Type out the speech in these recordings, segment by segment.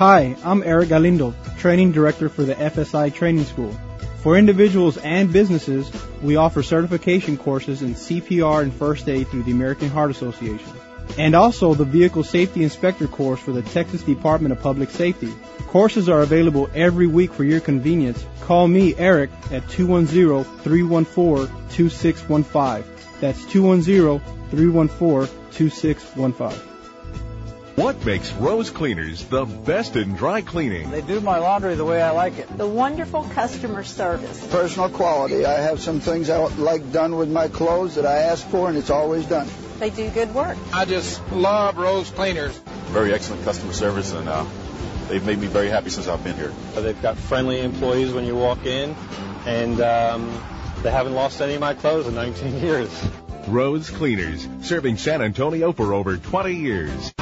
Hi, I'm Eric Galindo, Training Director for the FSI Training School. For individuals and businesses, we offer certification courses in CPR and First Aid through the American Heart Association, and also the Vehicle Safety Inspector course for the Texas Department of Public Safety. Courses are available every week for your convenience. Call me, Eric, at 210-314-2615. That's 210-314-2615. What makes Rose Cleaners the best in dry cleaning? They do my laundry the way I like it. The wonderful customer service. Personal quality. I have some things I like done with my clothes that I ask for, and it's always done. They do good work. I just love Rose Cleaners. Very excellent customer service, and they've made me very happy since I've been here. They've got friendly employees when you walk in, and they haven't lost any of my clothes in 19 years. Rose Cleaners, serving San Antonio for over 20 years.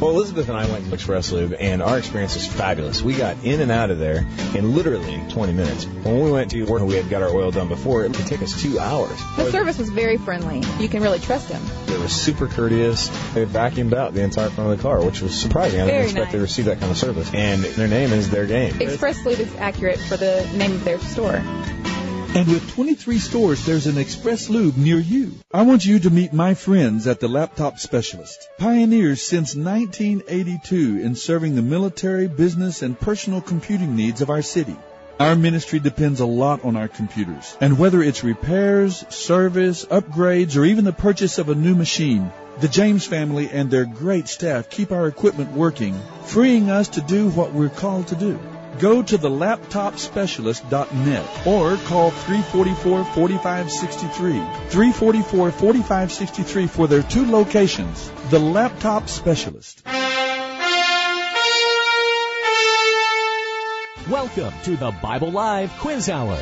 Well, Elizabeth and I went to Express Lube, and our experience was fabulous. We got in and out of there in literally 20 minutes. When we went to where we had got our oil done before, it could take us 2 hours. The service was very friendly. You can really trust them. They were super courteous. They vacuumed out the entire front of the car, which was surprising. I didn't expect to receive that kind of service. And their name is their game. Express Lube is accurate for the name of their store. And with 23 stores, there's an Express Lube near you. I want you to meet my friends at the Laptop Specialist. Pioneers since 1982 in serving the military, business, and personal computing needs of our city. Our ministry depends a lot on our computers. And whether it's repairs, service, upgrades, or even the purchase of a new machine, the James family and their great staff keep our equipment working, freeing us to do what we're called to do. Go to thelaptopspecialist.net or call 344-4563. 344-4563 for their two locations. The Laptop Specialist. Welcome to the Bible Live Quiz Hour.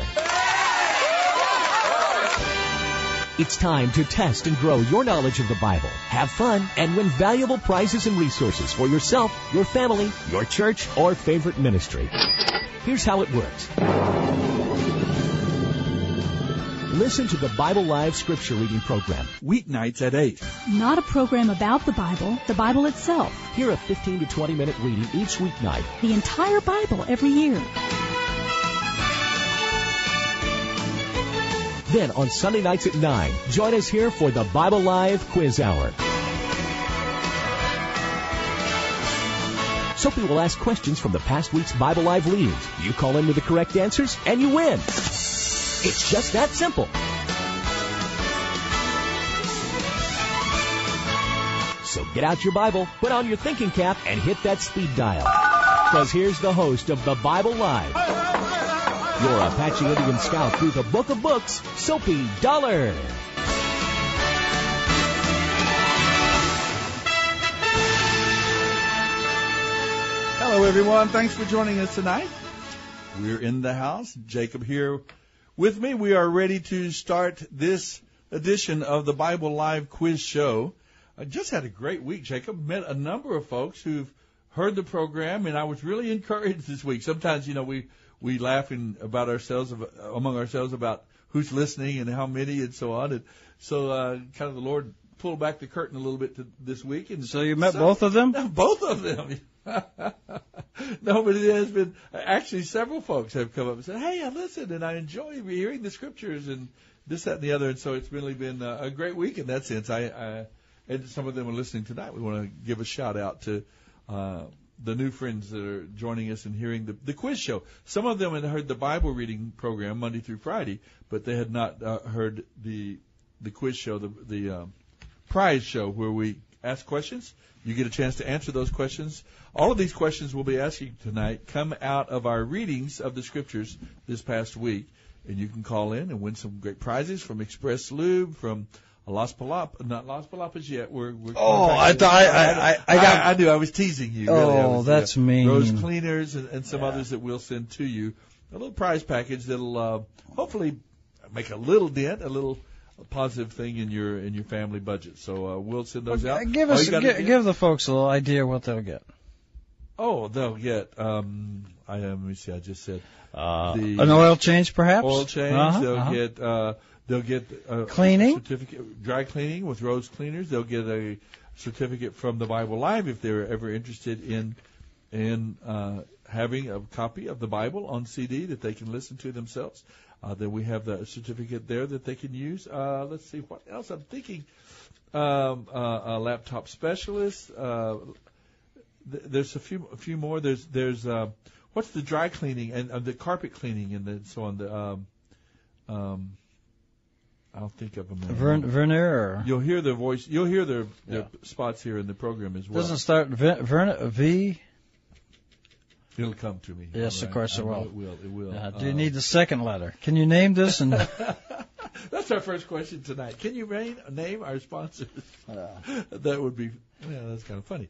It's time to test and grow your knowledge of the Bible, have fun, and win valuable prizes and resources for yourself, your family, your church, or favorite ministry. Here's how it works. Listen to the Bible Live Scripture Reading Program. Weeknights at 8. Not a program about the Bible itself. Hear a 15 to 20-minute reading each weeknight. The entire Bible every year. Then on Sunday nights at 9, join us here for the Bible Live Quiz Hour. Soapy will ask questions from the past week's Bible Live leaders. You call in with the correct answers, and you win. It's just that simple. So get out your Bible, put on your thinking cap, and hit that speed dial. Because here's the host of the Bible Live, your Apache Indian scout through the book of books, Soapy Dollar. Hello, everyone. Thanks for joining us tonight. We're in the house. Jacob here with me. We are ready to start this edition of the Bible Live Quiz Show. I just had a great week, Jacob. Met a number of folks who've heard the program, and I was really encouraged this week. Sometimes, you know, we laughing about ourselves, among ourselves, about who's listening and how many and so on. And so kind of the Lord pulled back the curtain a little bit this week. And so you met both of them? Both of them. No, but it has been actually several folks have come up and said, hey, I listened and I enjoy hearing the scriptures and this, that, and the other. And so it's really been a great week in that sense. And some of them are listening tonight. We want to give a shout out to the new friends that are joining us and hearing the quiz show. Some of them had heard the Bible reading program Monday through Friday, but they had not heard the quiz show, the prize show where we ask questions. You get a chance to answer those questions. All of these questions we'll be asking tonight come out of our readings of the Scriptures this past week, and you can call in and win some great prizes from Express Lube, from Las Palapas, not Las Palapas yet. We're I knew I was teasing you. Really. That's mean. Rose Cleaners and some others that we'll send to you. A little prize package that'll hopefully make a little dent, a little positive thing in your family budget. So we'll send those out. Give us give the folks a little idea what they'll get. Oh, they'll get. Let me see. I just said an oil change, perhaps. Oil change. They'll get a cleaning certificate, dry cleaning with Rose Cleaners. They'll get a certificate from the Bible Live if they're ever interested in having a copy of the Bible on CD that they can listen to themselves. Then we have the certificate there that they can use. Let's see what else I'm thinking. A Laptop Specialist. There's a few more. There's what's the dry cleaning and the carpet cleaning and then so on. I'll think of them. Vernier. You'll hear their voice. You'll hear their spots here in the program as well. Doesn't start V. It'll come to me. Yes, right. Of course it will. It will. Do you need the second letter? Can you name this? And that's our first question tonight. Can you name our sponsors? That would be. Yeah, that's kind of funny.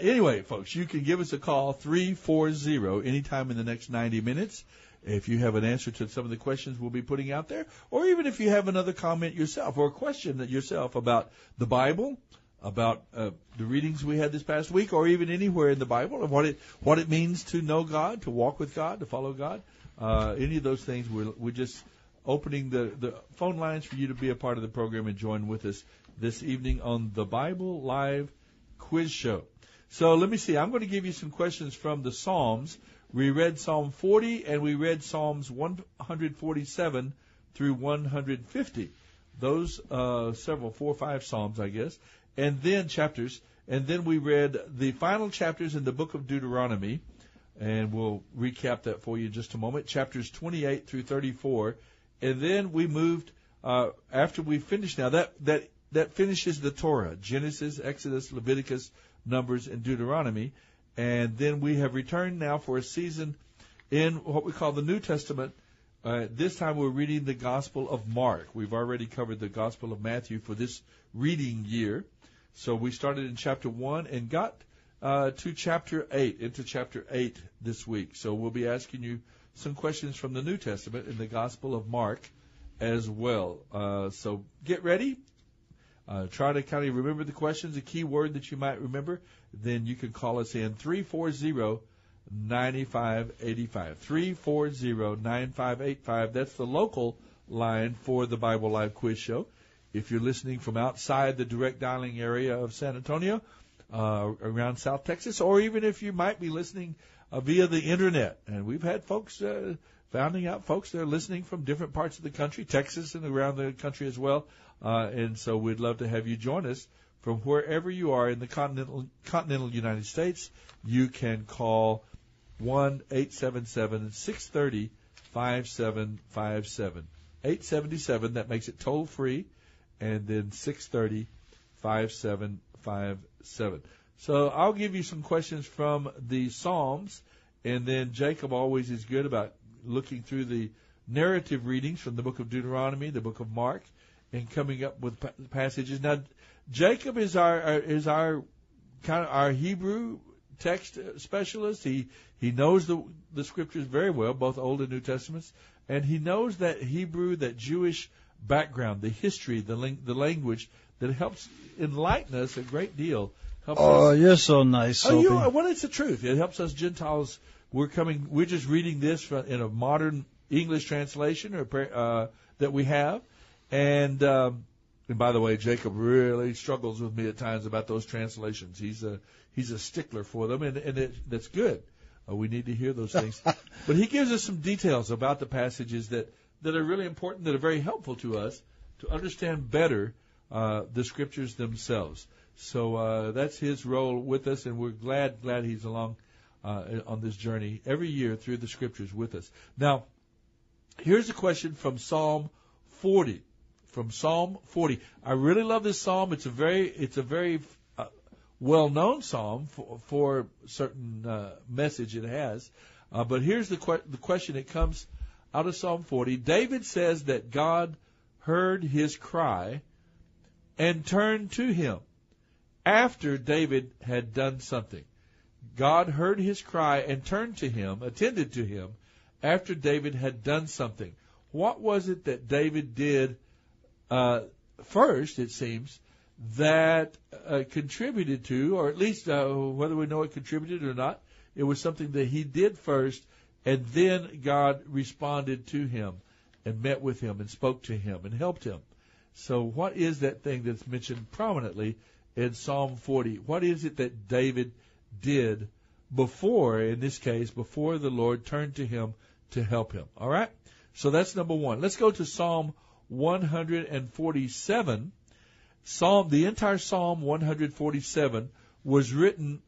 Anyway, folks, you can give us a call 340 anytime in the next 90 minutes. If you have an answer to some of the questions we'll be putting out there, or even if you have another comment yourself or a question that yourself about the Bible, about the readings we had this past week, or even anywhere in the Bible, and what it means to know God, to walk with God, to follow God, any of those things, we're just opening the phone lines for you to be a part of the program and join with us this evening on the Bible Live Quiz Show. So let me see. I'm going to give you some questions from the Psalms. We read Psalm 40, and we read Psalms 147 through 150. Those several, 4 or 5 Psalms, I guess. And then chapters. And then we read the final chapters in the book of Deuteronomy. And we'll recap that for you in just a moment. Chapters 28 through 34. And then we moved, after we finished now, that finishes the Torah. Genesis, Exodus, Leviticus, Numbers, and Deuteronomy. And then we have returned now for a season in what we call the New Testament. This time we're reading the Gospel of Mark. We've already covered the Gospel of Matthew for this reading year. So we started in chapter 1 and got to chapter 8, into chapter 8 this week. So we'll be asking you some questions from the New Testament in the Gospel of Mark as well. So get ready. Try to kind of remember the questions, a key word that you might remember. Then you can call us in 340-9585. 340-9585. That's the local line for the Bible Live Quiz Show. If you're listening from outside the direct dialing area of San Antonio, around South Texas, or even if you might be listening via the Internet. And we've had folks, finding out folks that are listening from different parts of the country, Texas and around the country as well. And so we'd love to have you join us from wherever you are in the continental United States. You can call 1-877-630-5757. 877, that makes it toll free, and then 630-5757. So I'll give you some questions from the Psalms, and then Jacob always is good about looking through the narrative readings from the book of Deuteronomy, the book of Mark, and coming up with passages. Now, Jacob is our kind of our Hebrew text specialist. He knows the scriptures very well, both Old and New Testaments, and he knows that Hebrew, that Jewish background, the history, the language that helps enlighten us a great deal. Helps us. You're so nice. Oh, well, it's the truth. It helps us Gentiles. We're just reading this in a modern English translation that we have. And by the way, Jacob really struggles with me at times about those translations. He's a stickler for them, and that's good. We need to hear those things. But he gives us some details about the passages that are really important, that are very helpful to us to understand better the scriptures themselves. So that's his role with us, and we're glad he's along on this journey every year through the scriptures with us. Now, here's a question from Psalm 40. From Psalm 40, I really love this psalm. It's a very well-known psalm for certain message it has. But here's the question that comes out of Psalm 40. David says that God heard his cry and turned to him after David had done something. God heard his cry and turned to him, attended to him, after David had done something. What was it that David did first, it seems, that contributed to, or at least whether we know it contributed or not, it was something that he did first, and then God responded to him and met with him and spoke to him and helped him. So what is that thing that's mentioned prominently in Psalm 40? What is it that David did before, in this case, before the Lord turned to him to help him? All right? So that's number one. Let's go to Psalm 147. The entire Psalm 147 was written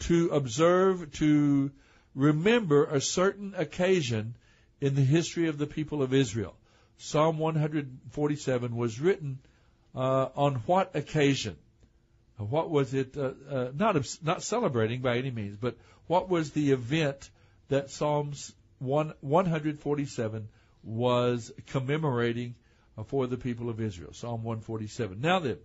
to observe, to remember a certain occasion in the history of the people of Israel. Psalm 147 was written on what occasion? What was it? Not celebrating by any means, but what was the event that Psalms 147 was commemorating for the people of Israel? Psalm 147. Now then,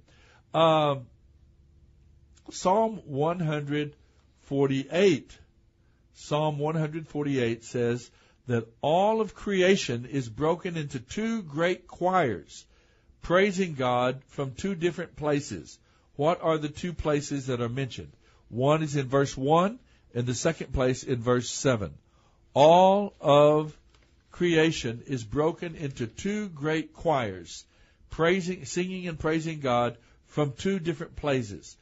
Psalm 148. Psalm 148 says that all of creation is broken into two great choirs, praising God from two different places. What are the two places that are mentioned? One is in verse 1, and the second place in verse 7. All of creation is broken into two great choirs, singing and praising God from two different places.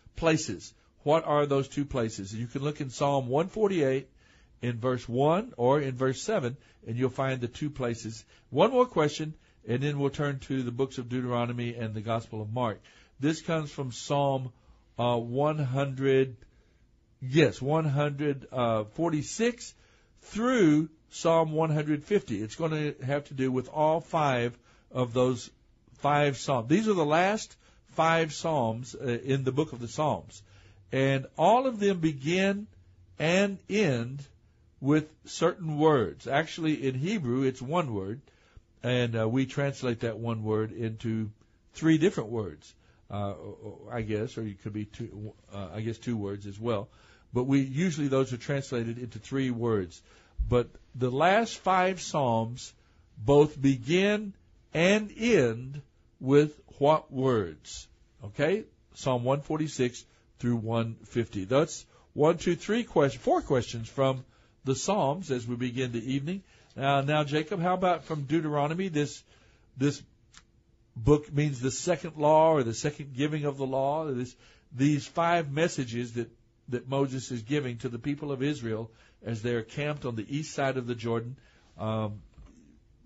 What are those two places? You can look in Psalm 148 in verse 1 or in verse 7, and you'll find the two places. One more question, and then we'll turn to the books of Deuteronomy and the Gospel of Mark. This comes from Psalm 146 through Psalm 150. It's going to have to do with all five of those five psalms. These are the last five psalms in the book of the Psalms. And all of them begin and end with certain words. Actually, in Hebrew, it's one word, and we translate that one word into three different words. I guess, or it could be two words as well. But usually those are translated into three words. But the last five psalms both begin and end with what words? Okay? Psalm 146 through 150. That's one, two, three questions, four questions from the Psalms as we begin the evening. Now, Jacob, how about from Deuteronomy? This book means the second law or the second giving of the law. These five messages that Moses is giving to the people of Israel as they are camped on the east side of the Jordan.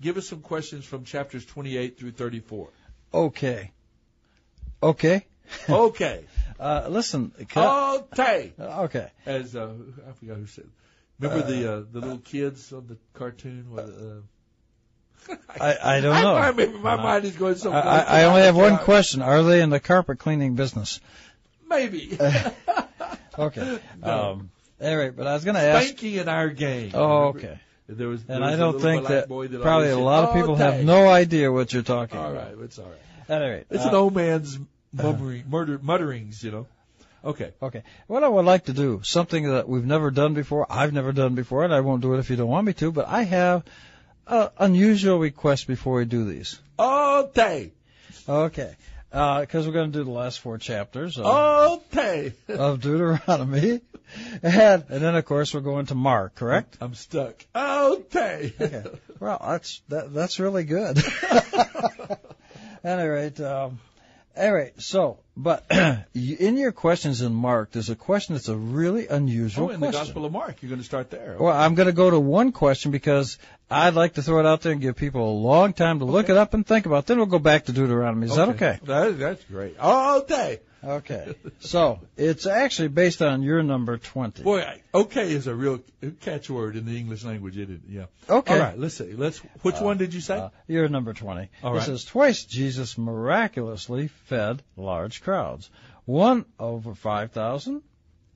Give us some questions from chapters 28 through 34. Okay. Listen. Okay. As I forgot who said. Remember the little kids on the cartoon with. I don't know. My mind is going so. I only have one question. Are they in the carpet cleaning business? Maybe. Okay. No. Anyway, but I was going to ask. Spanky in our game. Oh, okay. There was, and I don't think that probably a lot of people have no idea what you're talking about. All right, it's all right. Anyway, it's an old man's mutterings, you know. Okay. What I would like to do, something that we've never done before, I've never done before, and I won't do it if you don't want me to, but I have unusual request before we do these. Okay. Because we're going to do the last four chapters of Deuteronomy. And then, of course, we're going to Mark, correct? I'm stuck. Okay. Well, that's really good. Anyway, so, but in your questions in Mark, there's a question that's a really unusual question. The Gospel of Mark, you're going to start there. Okay. Well, I'm going to go to one question because I'd like to throw it out there and give people a long time to look it up and think about it. Then we'll go back to Deuteronomy. Is that okay? That's great. Okay. So, it's actually based on your number 20. Boy, okay is a real catchword in the English language, isn't it? Yeah. Okay. All right, let's see. Which one did you say? Your number 20. All right. It says, twice Jesus miraculously fed large crowds, one over 5,000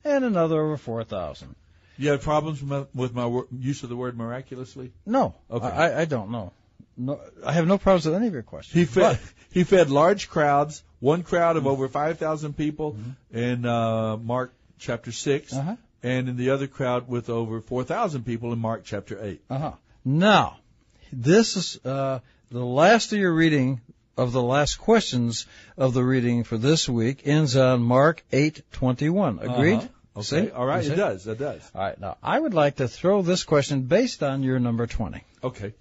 and another over 4,000. You have problems with my use of the word miraculously? No. Okay. I don't know. No, I have no problems with any of your questions. He fed large crowds, one crowd of over 5,000 people in Mark chapter 6, and in the other crowd with over 4,000 people in Mark chapter 8. Now, this is the last of your reading of the last questions of the reading for this week ends on Mark 8:21. Agreed? Okay. See? All right. It does. All right. Now, I would like to throw this question based on your number 20. Okay.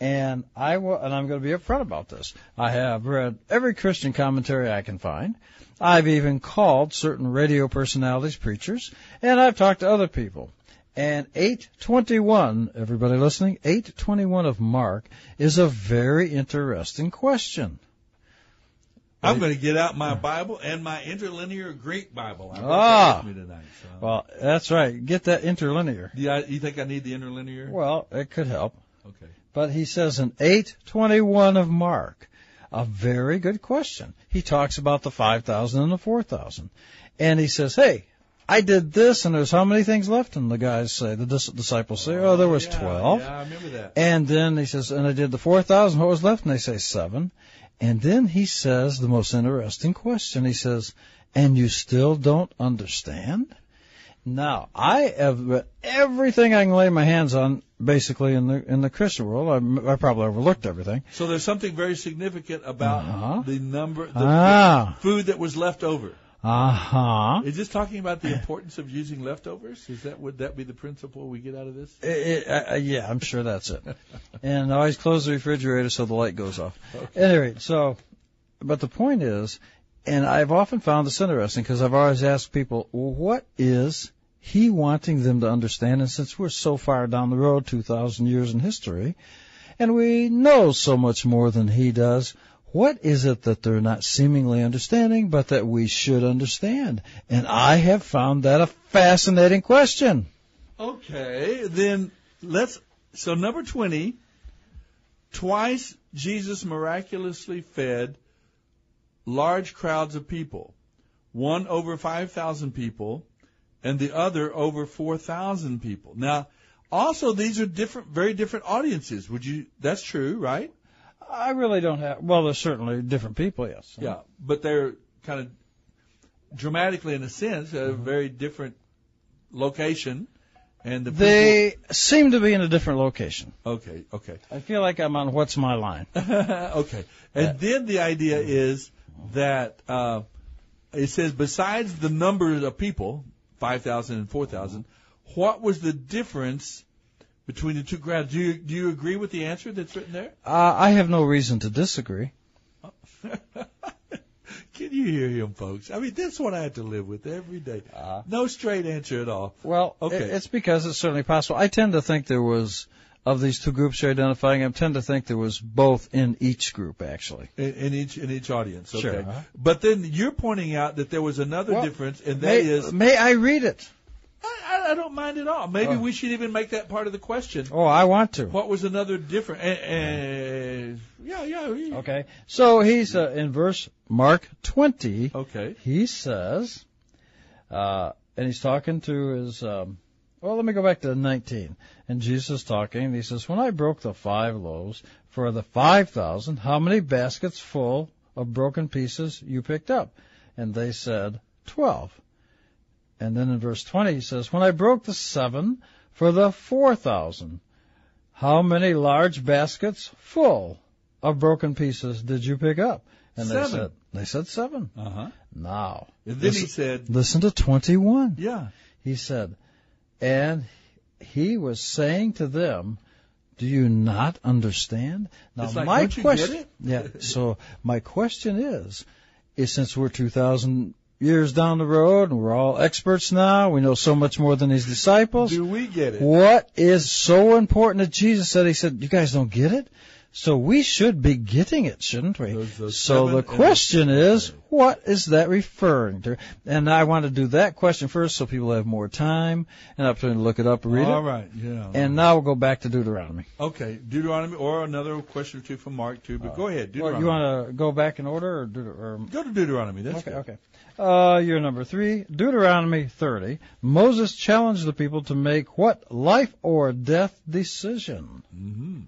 And I will, and I'm going to be upfront about this. I have read every Christian commentary I can find. I've even called certain radio personalities preachers, and I've talked to other people. And 8:21, everybody listening, 8:21 of Mark is a very interesting question. I'm going to get out my Bible and my interlinear Greek Bible. I'm with me tonight, so. Well, that's right. Get that interlinear. Yeah, you think I need the interlinear? Well, it could help. Okay. But he says in 8:21 of Mark, a very good question. He talks about the 5,000 and the 4,000. And he says, hey, I did this, and there's how many things left? And the guys say, the disciples say, oh, there was 12. Yeah, I remember that. And then he says, and I did the 4,000, what was left? And they say 7. And then he says the most interesting question. He says, and you still don't understand? Now, I have read everything I can lay my hands on, basically, in the Christian world. I probably overlooked everything. So there's something very significant about the food that was left over. Is this talking about the importance of using leftovers? Would that be the principle we get out of this? Yeah, I'm sure that's it. And always close the refrigerator so the light goes off. Okay. Anyway, but the point is, and I've often found this interesting because I've always asked people, well, what is he wanting them to understand? And since we're so far down the road, 2,000 years in history, and we know so much more than he does, what is it that they're not seemingly understanding but that we should understand? And I have found that a fascinating question. Okay, then so number 20, twice Jesus miraculously fed large crowds of people, one over 5,000 people, and the other over 4,000 people. Now, also, these are different, very different audiences. That's true, right? I really don't have, well, there's certainly different people, yes. Yeah, but they're kind of dramatically, in a sense, a very different location. And they seem to be in a different location. Okay. I feel like I'm on What's My Line. Okay. And then the idea is that it says, besides the number of people, 5,000 and 4,000, what was the difference between the two crowds? Do you agree with the answer that's written there? I have no reason to disagree. Can you hear him, folks? I mean, that's what I have to live with every day. No straight answer at all. Well, okay. It's because it's certainly possible. I tend to think there was, of these two groups you're identifying, I tend to think there was both in each group, actually. In each audience, okay. Sure. But then you're pointing out that there was another difference, and that is... May I read it? I don't mind at all. Maybe we should even make that part of the question. Oh, I want to. What was another difference? Yeah. Okay. So he's in verse Mark 20. Okay. He says, and he's talking to his... let me go back to 19. And Jesus is talking, and he says, when I broke the 5 loaves for the 5,000, how many baskets full of broken pieces you picked up? And they said, 12. And then in verse 20, he says, when I broke the 7 for the 4,000, how many large baskets full of broken pieces did you pick up? And they said 7. Now. And then he said. Listen to 21. Yeah. He said, and he was saying to them, do you not understand? Now, it's like, my question, so my question is since we're 2,000 years down the road and we're all experts now, we know so much more than his disciples. Do we get it? What is so important that Jesus said, he said, you guys don't get it? So we should be getting it, shouldn't we? So the question is, what is that referring to? And I want to do that question first so people have more time and opportunity to look it up and read it. All right, yeah. And now we'll go back to Deuteronomy. Okay, Deuteronomy or another question or two from Mark, too, but go ahead, Deuteronomy. Well, you want to go back in order? Go to Deuteronomy, that's good. Okay. Year number 3, Deuteronomy 30. Moses challenged the people to make what life or death decision?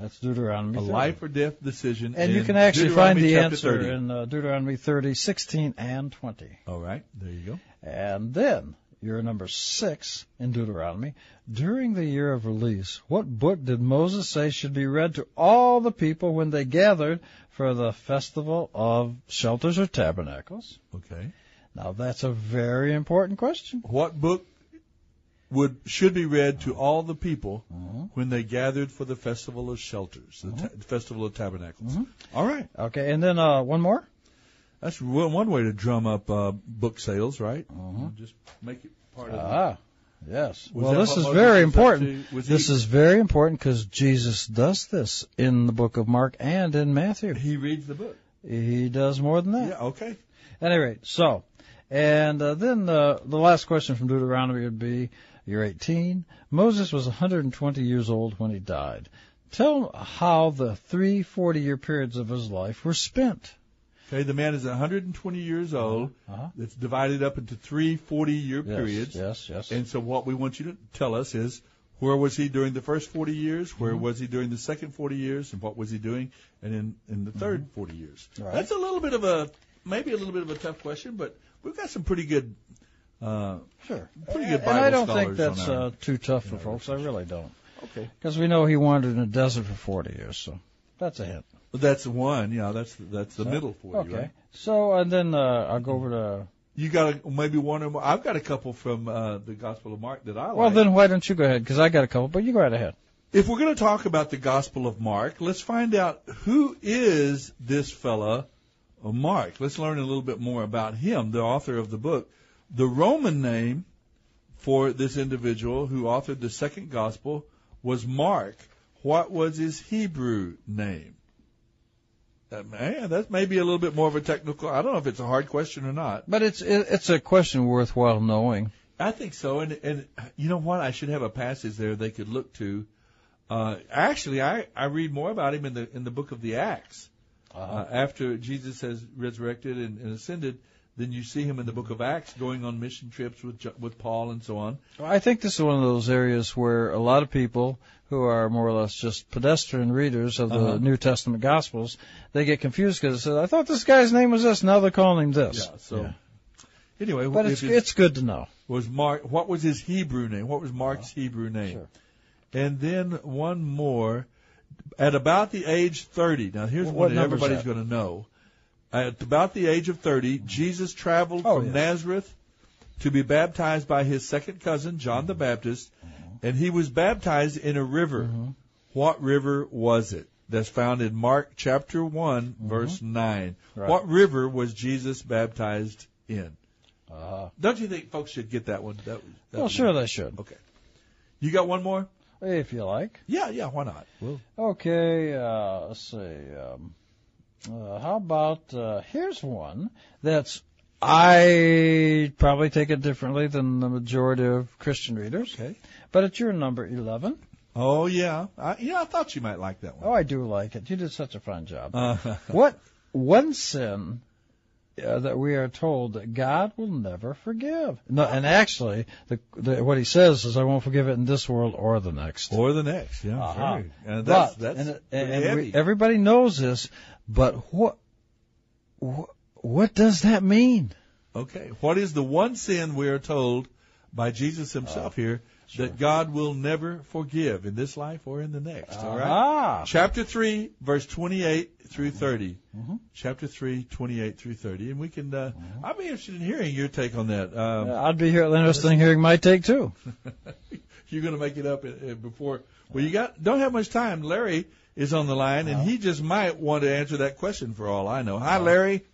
That's Deuteronomy 30. A life or death decision. And you can actually find the answer in Deuteronomy 30, 16, and 20. All right. There you go. And then, you're number 6 in Deuteronomy. During the year of release, what book did Moses say should be read to all the people when they gathered for the festival of shelters or tabernacles? Okay. Now, that's a very important question. What book should be read to all the people when they gathered for the festival of shelters, the festival of tabernacles? All right. Okay, and then one more? That's one way to drum up book sales, right? Just make it part of it. Yes. Well, this is very important. This is very important because Jesus does this in the book of Mark and in Matthew. He reads the book. He does more than that. Yeah, okay. Anyway, so, and then the last question from Deuteronomy would be, year 18, Moses was 120 years old when he died. Tell how the 3 40-year periods of his life were spent. Okay, the man is 120 years old. It's divided up into 3 40-year periods. Yes. And so what we want you to tell us is, where was he during the first 40 years? Where was he during the second 40 years? And what was he doing and in the third 40 years? Right. That's a little bit of a, maybe a little bit of a tough question, but we've got some pretty good Bible scholars. And I don't think that's too tough for folks. I really don't. Okay. Because we know he wandered in the desert for 40 years, so that's a hint. Well, that's one, that's the middle for you, right? So, and then I'll go over to... You got maybe one or more. I've got a couple from the Gospel of Mark that I like. Well, then why don't you go ahead, because I got a couple, but you go right ahead. If we're going to talk about the Gospel of Mark, let's find out who is this fella, Mark. Let's learn a little bit more about him, the author of the book. The Roman name for this individual who authored the second Gospel was Mark. What was his Hebrew name? That's maybe a little bit more of a technical. I don't know if it's a hard question or not. But it's a question worthwhile knowing. I think so. And you know what? I should have a passage there they could look to. Actually, I read more about him in the book of the Acts. After Jesus has resurrected and ascended, then you see him in the book of Acts going on mission trips with Paul and so on. Well, I think this is one of those areas where a lot of people who are more or less just pedestrian readers of the New Testament Gospels, they get confused because they say, I thought this guy's name was this, now they're calling him this. Anyway. But it's good to know. What was his Hebrew name? What was Mark's Hebrew name? Sure. And then one more. At about the age 30, now here's what everybody's going to know. At about the age of 30, Jesus traveled from Nazareth to be baptized by his second cousin, John the Baptist, and he was baptized in a river. What river was it? That's found in Mark chapter 1, verse 9. Right. What river was Jesus baptized in? Don't you think folks should get that one? Sure they should. Okay. You got one more? If you like. Yeah, why not? We'll... Okay, let's see. How about, here's one that's, I probably take it differently than the majority of Christian readers. Okay. But it's your number 11. Oh, yeah. I thought you might like that one. Oh, I do like it. You did such a fine job. What one sin that we are told that God will never forgive? No, and actually, what he says is, I won't forgive it in this world or the next. Or the next, yeah. Very. And that's heavy. Everybody knows this. But what does that mean? Okay. What is the one sin we are told by Jesus himself that God will never forgive in this life or in the next? All right. Chapter 3, verse 28 through 30. Chapter 3, 28 through 30. And we can, I'd be interested in hearing your take on that. I'd be interested in hearing my take too. You're going to make it up before. Well, don't have much time. Larry is on the line, and he just might want to answer that question for all I know. Hi, Larry.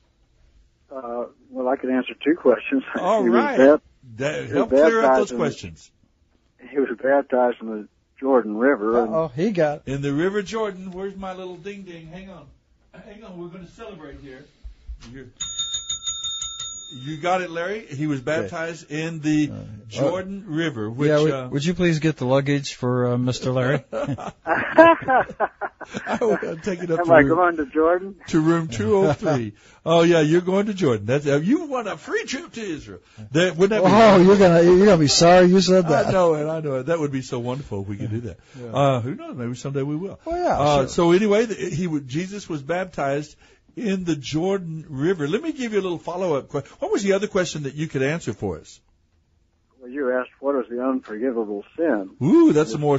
Well, I could answer two questions. All right. Help clear up those questions. He was baptized in the Jordan River. Uh-oh, he got it. In the River Jordan. Where's my little ding-ding? Hang on. We're going to celebrate here. You got it, Larry. He was baptized in the Jordan River. Would you please get the luggage for Mr. Larry? I'm taking up. Am I going to Jordan? To room 203. Oh yeah, you're going to Jordan. That's you won a free trip to Israel. That wouldn't that be? You're gonna be sorry you said that. I know it. That would be so wonderful if we could do that. Yeah. Who knows? Maybe someday we will. Oh yeah. Sure. So anyway, Jesus was baptized in the Jordan River. Let me give you a little follow-up question. What was the other question that you could answer for us? Well, you asked, what is the unforgivable sin? Ooh, that's the more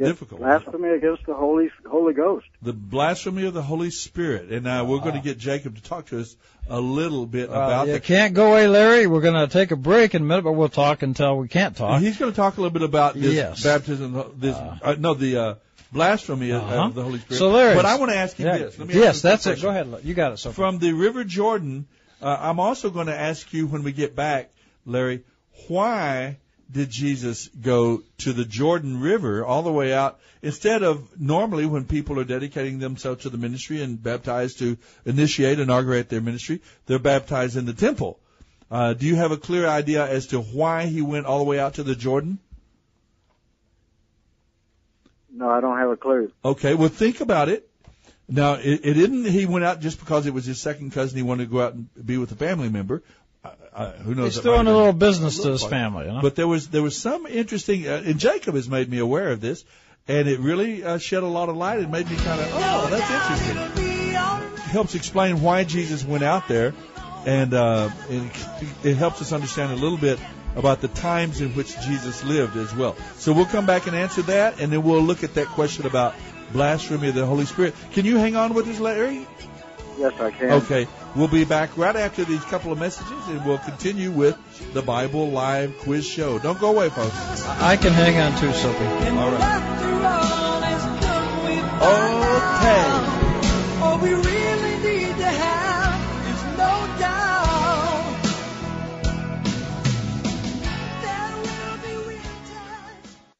difficult. Blasphemy against the Holy Ghost. The blasphemy of the Holy Spirit. And we're going to get Jacob to talk to us a little bit about that. You can't go away, Larry. We're going to take a break in a minute, but we'll talk until we can't talk. And he's going to talk a little bit about this baptism, the blasphemy of the Holy Spirit. So, Larry. But I want to ask you this. Let me ask you that's it. Go ahead. You got it. So from the River Jordan, I'm also going to ask you when we get back, Larry, why did Jesus go to the Jordan River all the way out instead of normally when people are dedicating themselves to the ministry and baptized to initiate and inaugurate their ministry, they're baptized in the temple. Do you have a clear idea as to why he went all the way out to the Jordan? No, I don't have a clue. Okay, well, think about it. Now, it isn't he went out just because it was his second cousin. He wanted to go out and be with a family member. Who knows? He's doing a little business to his family. You know? But there was some interesting, and Jacob has made me aware of this, and it really shed a lot of light and made me kind of, that's interesting. It helps explain why Jesus went out there, and it helps us understand a little bit about the times in which Jesus lived as well. So we'll come back and answer that, and then we'll look at that question about blasphemy of the Holy Spirit. Can you hang on with us, Larry? Yes, I can. Okay. We'll be back right after these couple of messages, and we'll continue with the Bible Live Quiz Show. Don't go away, folks. I can hang on too, Soapy. All right. Okay. All we really need to have is no doubt. There will be real time.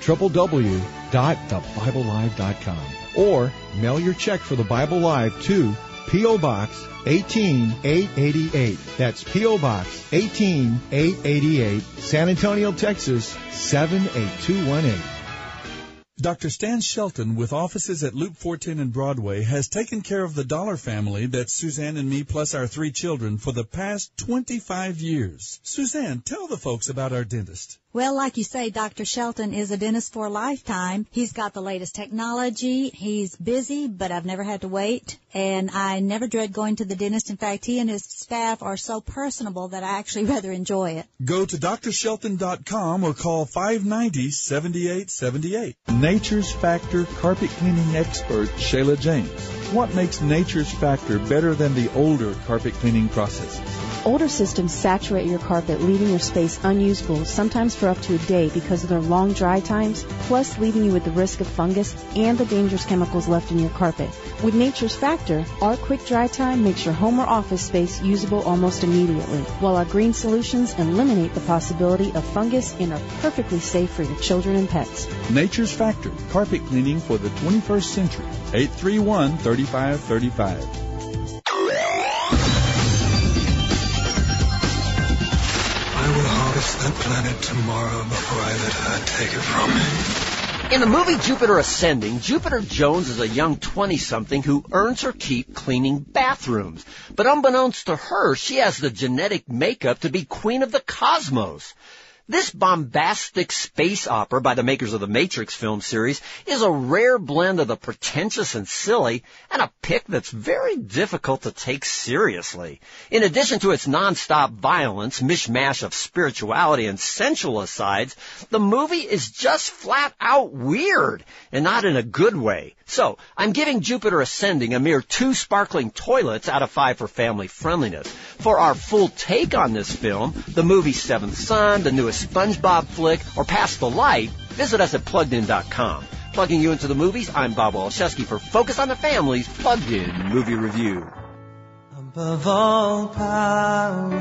www.thebiblelive.com. Or mail your check for the Bible Live to P.O. Box 18888. That's P.O. Box 18888, San Antonio, Texas, 78218. Dr. Stan Shelton, with offices at Loop 410 and Broadway, has taken care of the Dollar family, that's Suzanne and me plus our three children, for the past 25 years. Suzanne, tell the folks about our dentist. Well, like you say, Dr. Shelton is a dentist for a lifetime. He's got the latest technology. He's busy, but I've never had to wait. And I never dread going to the dentist. In fact, he and his staff are so personable that I actually rather enjoy it. Go to drshelton.com or call 590-7878. Nature's Factor carpet cleaning expert, Shayla James. What makes Nature's Factor better than the older carpet cleaning processes? Older systems saturate your carpet, leaving your space unusable, sometimes for up to a day because of their long dry times, plus leaving you with the risk of fungus and the dangerous chemicals left in your carpet. With Nature's Factor, our quick dry time makes your home or office space usable almost immediately, while our green solutions eliminate the possibility of fungus and are perfectly safe for your children and pets. Nature's Factor, carpet cleaning for the 21st century, 831-3535. That planet tomorrow before I let her take it from me. In the movie Jupiter Ascending, Jupiter Jones is a young 20-something who earns her keep cleaning bathrooms. But unbeknownst to her, she has the genetic makeup to be queen of the cosmos. This bombastic space opera by the makers of the Matrix film series is a rare blend of the pretentious and silly, and a pick that's very difficult to take seriously. In addition to its nonstop violence, mishmash of spirituality and sensual asides, the movie is just flat out weird, and not in a good way. So, I'm giving Jupiter Ascending a mere 2 sparkling toilets out of 5 for family friendliness. For our full take on this film, the movie Seventh Son, the newest SpongeBob flick, or Past the Light, visit us at PluggedIn.com. Plugging you into the movies, I'm Bob Olszewski for Focus on the Family's Plugged In Movie Review. Above all powers,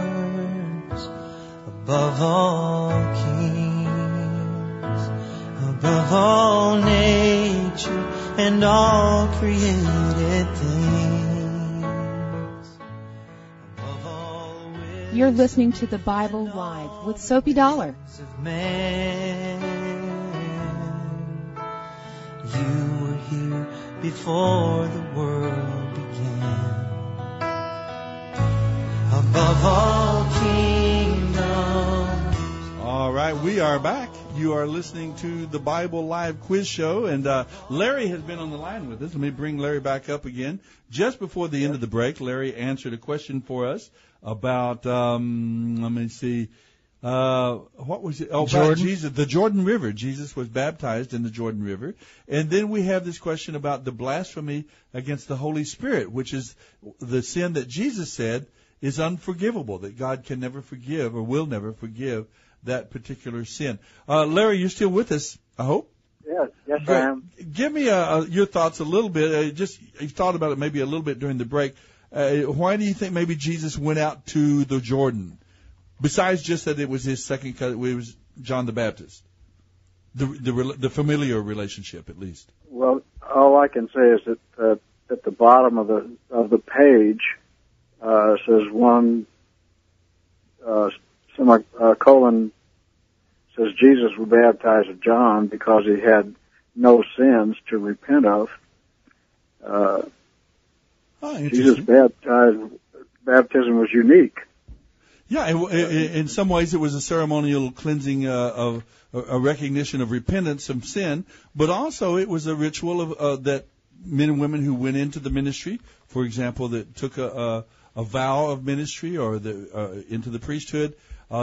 above all kings, above all nature and all created things. Above all wisdom. You're listening to The Bible Live with Soapy Dollar. You were here before the world began. Above all kingdoms. All right, we are back. You are listening to the Bible Live Quiz Show, and Larry has been on the line with us. Let me bring Larry back up again. Just before the end of the break, Larry answered a question for us about, what was it? Oh, about Jesus, the Jordan River. Jesus was baptized in the Jordan River. And then we have this question about the blasphemy against the Holy Spirit, which is the sin that Jesus said is unforgivable, that God can never forgive or will never forgive that particular sin. Larry, you're still with us, I hope? Yes, I am. Give me your thoughts a little bit. You thought about it maybe a little bit during the break. Why do you think maybe Jesus went out to the Jordan? Besides just that it was his second cousin, it was John the Baptist, the familiar relationship at least. Well, all I can say is that at the bottom of the page says one semicolon says Jesus was baptized of John because he had no sins to repent of. Jesus' baptism was unique. Yeah, in some ways it was a ceremonial cleansing of a recognition of repentance of sin, but also it was a ritual of that men and women who went into the ministry, for example, that took a vow of ministry or into the priesthood,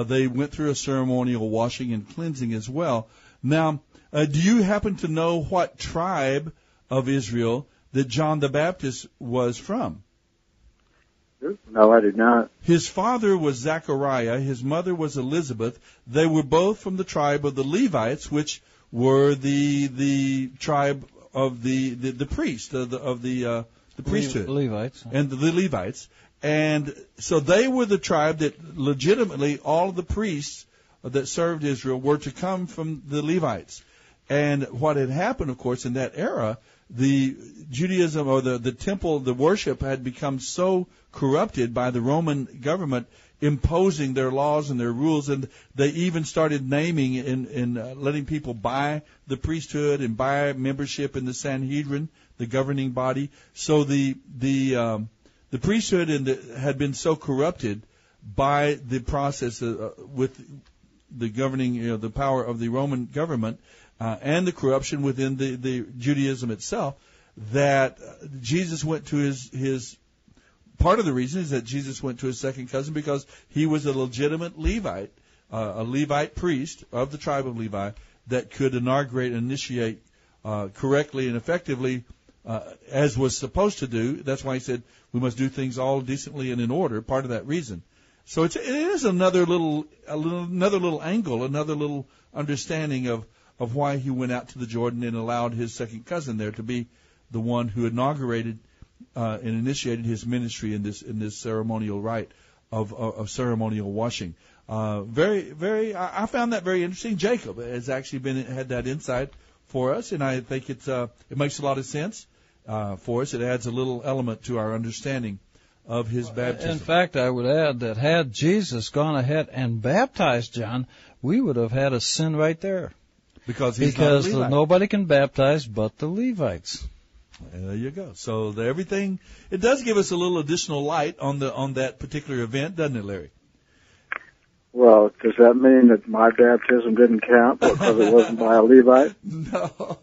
they went through a ceremonial washing and cleansing as well. Now, do you happen to know what tribe of Israel that John the Baptist was from? No, I did not. His father was Zechariah. His mother was Elizabeth. They were both from the tribe of the Levites, which were the tribe of the priest of the priesthood. Levites and the Levites, and so they were the tribe that legitimately all of the priests that served Israel were to come from the Levites. And what had happened, of course, in that era, the Judaism or the temple, the worship had become so corrupted by the Roman government imposing their laws and their rules, and they even started naming and letting people buy the priesthood and buy membership in the Sanhedrin, the governing body. So the priesthood had been so corrupted by the process with the governing, the power of the Roman government. And the corruption within the Judaism itself, that Jesus went to his part of the reason is that Jesus went to his second cousin because he was a legitimate Levite, a Levite priest of the tribe of Levi that could inaugurate and initiate correctly and effectively as was supposed to do. That's why he said we must do things all decently and in order, part of that reason. So it is another little angle, another little understanding of why he went out to the Jordan and allowed his second cousin there to be the one who inaugurated and initiated his ministry in this ceremonial rite of ceremonial washing. Very, very. I found that very interesting. Jacob has actually had that insight for us, and I think it makes a lot of sense for us. It adds a little element to our understanding of his baptism. In fact, I would add that had Jesus gone ahead and baptized John, we would have had a sin right there. Because nobody can baptize but the Levites. There you go. So everything, it does give us a little additional light on that particular event, doesn't it, Larry? Well, does that mean that my baptism didn't count because it wasn't by a Levite? No,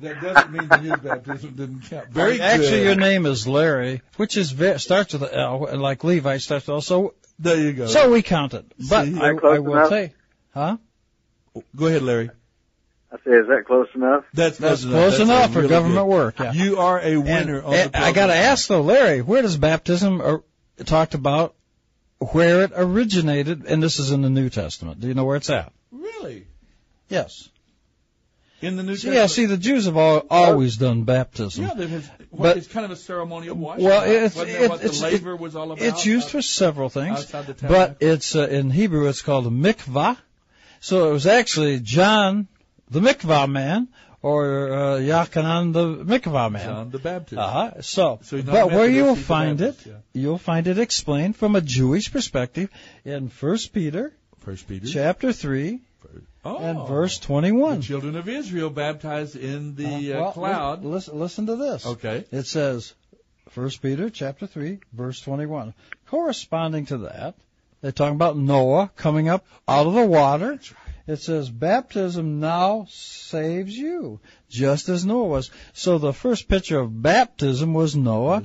that doesn't mean that his baptism didn't count. Very Actually, your name is Larry, which is starts with an L, like Levi starts with L. So there you go. So we count it. But see, I will say, huh? Go ahead, Larry. I say, is that close enough? That's close enough for really government work. Yeah. You are a winner. I got to ask though, Larry, where does baptism talked about? Where it originated, and this is in the New Testament. Do you know where it's at? Really? Yes. In the New Testament? Yeah, see, the Jews have always done baptism. Yeah, it's kind of a ceremonial washing. Well, it's what the labor was all about. It's used for several things, but it's in Hebrew it's called a mikvah. So it was actually John, the mikvah man, or Yachanan, the mikvah man. John the Baptist. Uh-huh. So but where you will find Baptist, you'll find it explained from a Jewish perspective in 1 Peter, chapter 3, and verse 21. The children of Israel baptized in the cloud. Listen to this. Okay. It says, 1 Peter, chapter 3, verse 21. Corresponding to that, they're talking about Noah coming up out of the water. That's right. It says, baptism now saves you, just as Noah was. So the first picture of baptism was Noah.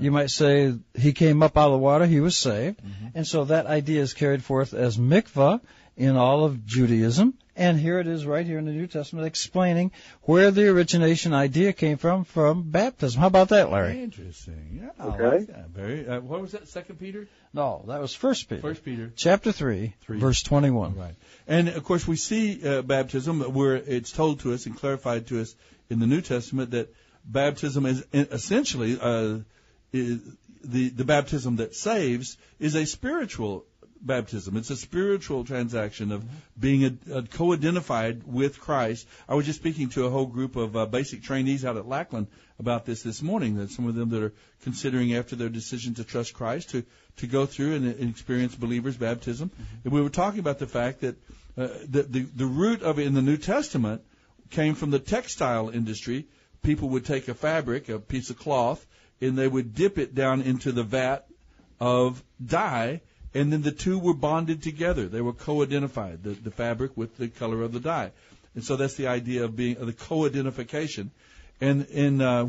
You might say he came up out of the water, he was saved. Mm-hmm. And so that idea is carried forth as mikvah in all of Judaism. And here it is right here in the New Testament explaining where the origination idea came from baptism. How about that, Larry? Interesting. Yeah, okay. I like that. Very, what was that, 2 Peter? No, that was 1 Peter. 1 Peter. Chapter 3, verse 21. Right. And, of course, we see baptism where it's told to us and clarified to us in the New Testament that baptism is essentially the baptism that saves is a spiritual baptism. It's a spiritual transaction of being co-identified with Christ. I was just speaking to a whole group of basic trainees out at Lackland about this morning, that some of them that are considering after their decision to trust Christ to go through and experience believers' baptism. Mm-hmm. And we were talking about the fact that the root of it in the New Testament came from the textile industry. People would take a fabric, a piece of cloth, and they would dip it down into the vat of dye, and then the two were bonded together. They were co-identified, the fabric with the color of the dye. And so that's the idea of being the co-identification. And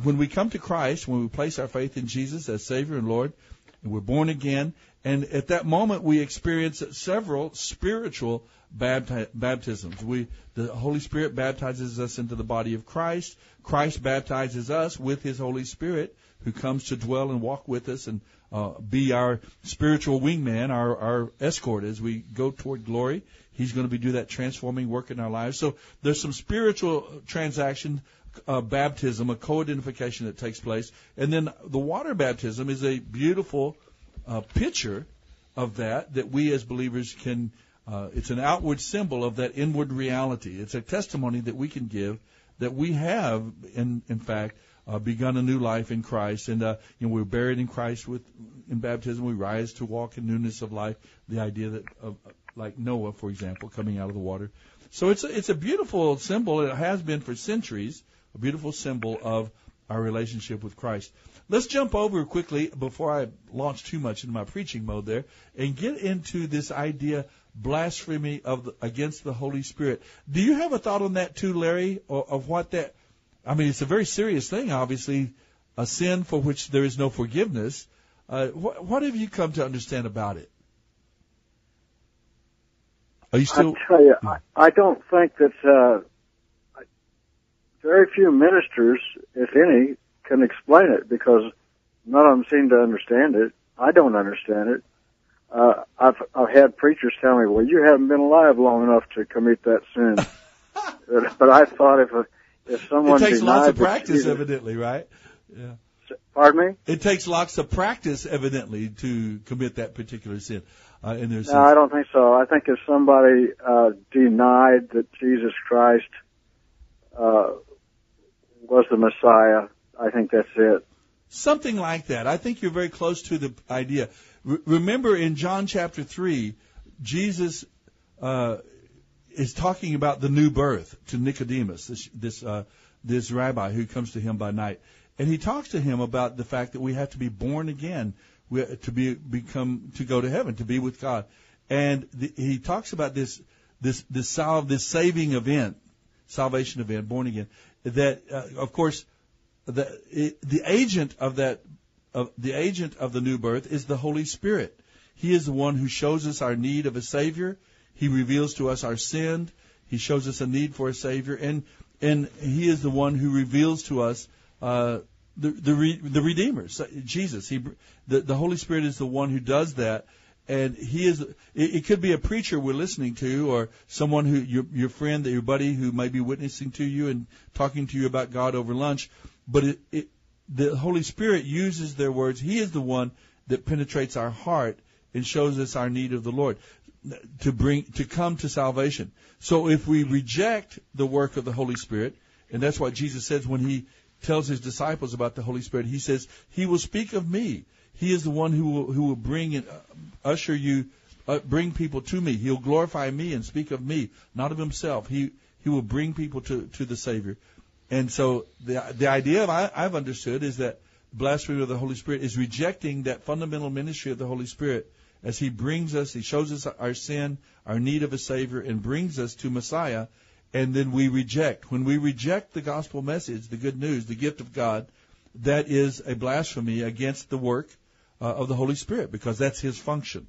when we come to Christ, when we place our faith in Jesus as Savior and Lord, and we're born again, and at that moment we experience several spiritual baptisms. The Holy Spirit baptizes us into the body of Christ. Christ baptizes us with His Holy Spirit, who comes to dwell and walk with us and be our spiritual wingman, our escort as we go toward glory. He's going to do that transforming work in our lives. So there's some spiritual transaction, baptism, a co-identification that takes place. And then the water baptism is a beautiful picture of that we as believers can, it's an outward symbol of that inward reality. It's a testimony that we can give that we have, in fact, begun a new life in Christ, and we're buried in Christ in baptism. We rise to walk in newness of life. The idea that, like Noah, for example, coming out of the water. So it's a beautiful symbol. It has been for centuries, a beautiful symbol of our relationship with Christ. Let's jump over quickly before I launch too much into my preaching mode there, and get into this idea: blasphemy against the Holy Spirit. Do you have a thought on that too, Larry, or of what that? I mean, it's a very serious thing, obviously, a sin for which there is no forgiveness. What have you come to understand about it? Are you still? I tell you, I don't think that very few ministers, if any, can explain it, because none of them seem to understand it. I don't understand it. I've had preachers tell me, well, you haven't been alive long enough to commit that sin. But I thought if someone it takes lots of practice, evidently, right? Yeah. Pardon me? It takes lots of practice, evidently, to commit that particular sin. No, I don't think so. I think if somebody denied that Jesus Christ was the Messiah, I think that's it. Something like that. I think you're very close to the idea. Remember in John chapter 3, Jesus is talking about the new birth to Nicodemus, this rabbi who comes to him by night, and he talks to him about the fact that we have to be born again to go to heaven, to be with God. And he talks about this saving event, salvation event, born again. That of course, the agent of the new birth is the Holy Spirit. He is the one who shows us our need of a Savior. He reveals to us our sin. He shows us a need for a Savior, and he is the one who reveals to us the Redeemer, Jesus. The Holy Spirit is the one who does that. And he is. It could be a preacher we're listening to, or someone who your friend, your buddy, who may be witnessing to you and talking to you about God over lunch. But the Holy Spirit uses their words. He is the one that penetrates our heart and shows us our need of the Lord to come to salvation. So if we reject the work of the Holy Spirit, and that's what Jesus says when he tells his disciples about the Holy Spirit, he says, "He will speak of me." He is the one who will bring and usher you, bring people to me. He'll glorify me and speak of me, not of himself. He will bring people to the Savior. And so the idea I've understood is that blasphemy of the Holy Spirit is rejecting that fundamental ministry of the Holy Spirit as he brings us, he shows us our sin, our need of a Savior, and brings us to Messiah. And then we reject. When we reject the gospel message, the good news, the gift of God, that is a blasphemy against the work of the Holy Spirit, because that's his function.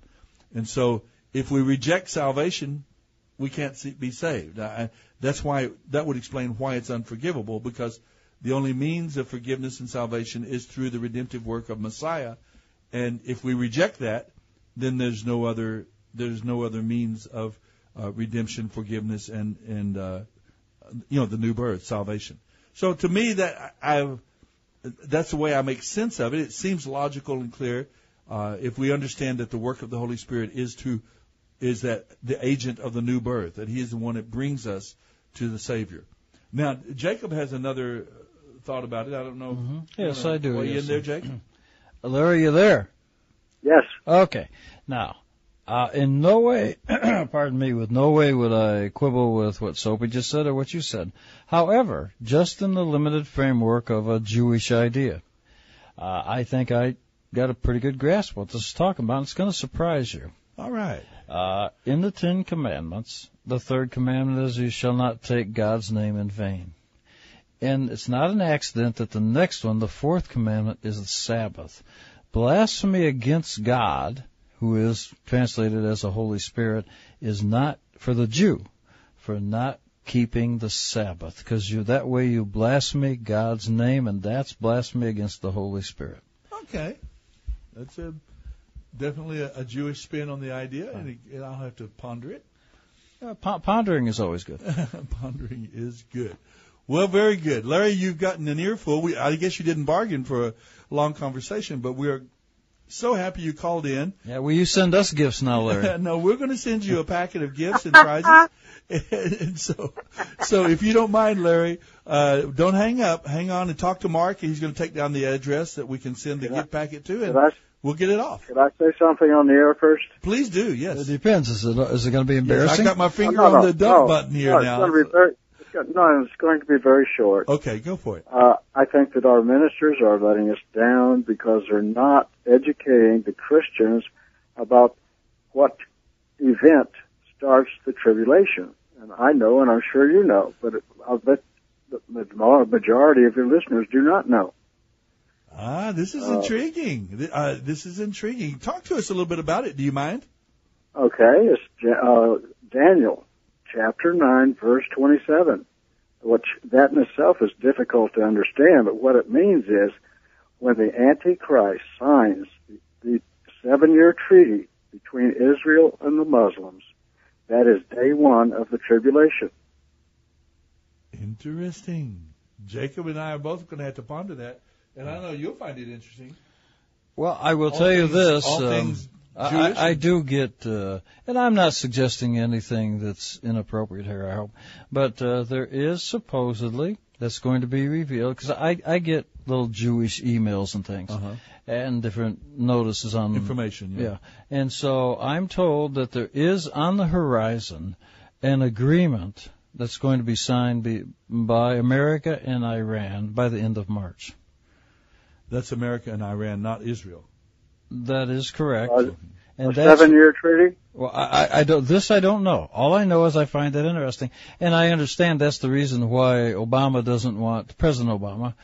And so if we reject salvation, we can't be saved. That's why, that would explain why it's unforgivable, because the only means of forgiveness and salvation is through the redemptive work of Messiah. And if we reject that, then there's no other means of redemption, forgiveness, and the new birth, salvation. So to me, that's the way I make sense of it. It seems logical and clear if we understand that the work of the Holy Spirit is that the agent of the new birth, that he is the one that brings us to the Savior. Now, Jacob has another thought about it. I don't know. Mm-hmm. Yes, I do. Are you in there, Jacob? Larry, are you there? Yes. Okay. Now, in no way, pardon me, with no way would I quibble with what Soapy just said or what you said. However, just in the limited framework of a Jewish idea, I think I got a pretty good grasp of what this is talking about. It's going to surprise you. All right. In the Ten Commandments, the third commandment is you shall not take God's name in vain. And it's not an accident that the next one, the fourth commandment, is the Sabbath. Blasphemy against God, who is translated as the Holy Spirit, is not for the Jew, for not keeping the Sabbath, because that way you blaspheme God's name, and that's blasphemy against the Holy Spirit. Okay. That's definitely a Jewish spin on the idea, and I'll have to ponder it. Pondering is always good. Pondering is good. Well, very good. Larry, you've gotten an earful. I guess you didn't bargain for a long conversation, but we are so happy you called in. Yeah, will you send us gifts now, Larry? No, we're going to send you a packet of gifts and prizes. And so if you don't mind, Larry, don't hang up. Hang on and talk to Mark. He's going to take down the address that we can send the gift packet to, and we'll get it off. Could I say something on the air first? Please do, yes. It depends. Is it going to be embarrassing? Yes, I got my finger on the dump button here now. It's going to be very short. Okay, go for it. I think that our ministers are letting us down because they're not educating the Christians about what event starts the tribulation. And I know, and I'm sure you know, but I'll bet the majority of your listeners do not know. This is intriguing. This is intriguing. Talk to us a little bit about it. Do you mind? Okay. It's Daniel. Chapter 9, verse 27, which that in itself is difficult to understand, but what it means is when the Antichrist signs the 7-year treaty between Israel and the Muslims, that is day one of the tribulation. Interesting. Jacob and I are both going to have to ponder that, and I know you'll find it interesting. Well, I will tell you this. All things I do get, and I'm not suggesting anything that's inappropriate here, I hope, but there is supposedly, that's going to be revealed, because I get little Jewish emails and things, and different notices on information, yeah. And so I'm told that there is on the horizon an agreement that's going to be signed by America and Iran by the end of March. That's America and Iran, not Israel. That is correct. And a 7-year treaty? Well, I don't know. All I know is I find that interesting. And I understand that's the reason why Obama doesn't want, President Obama,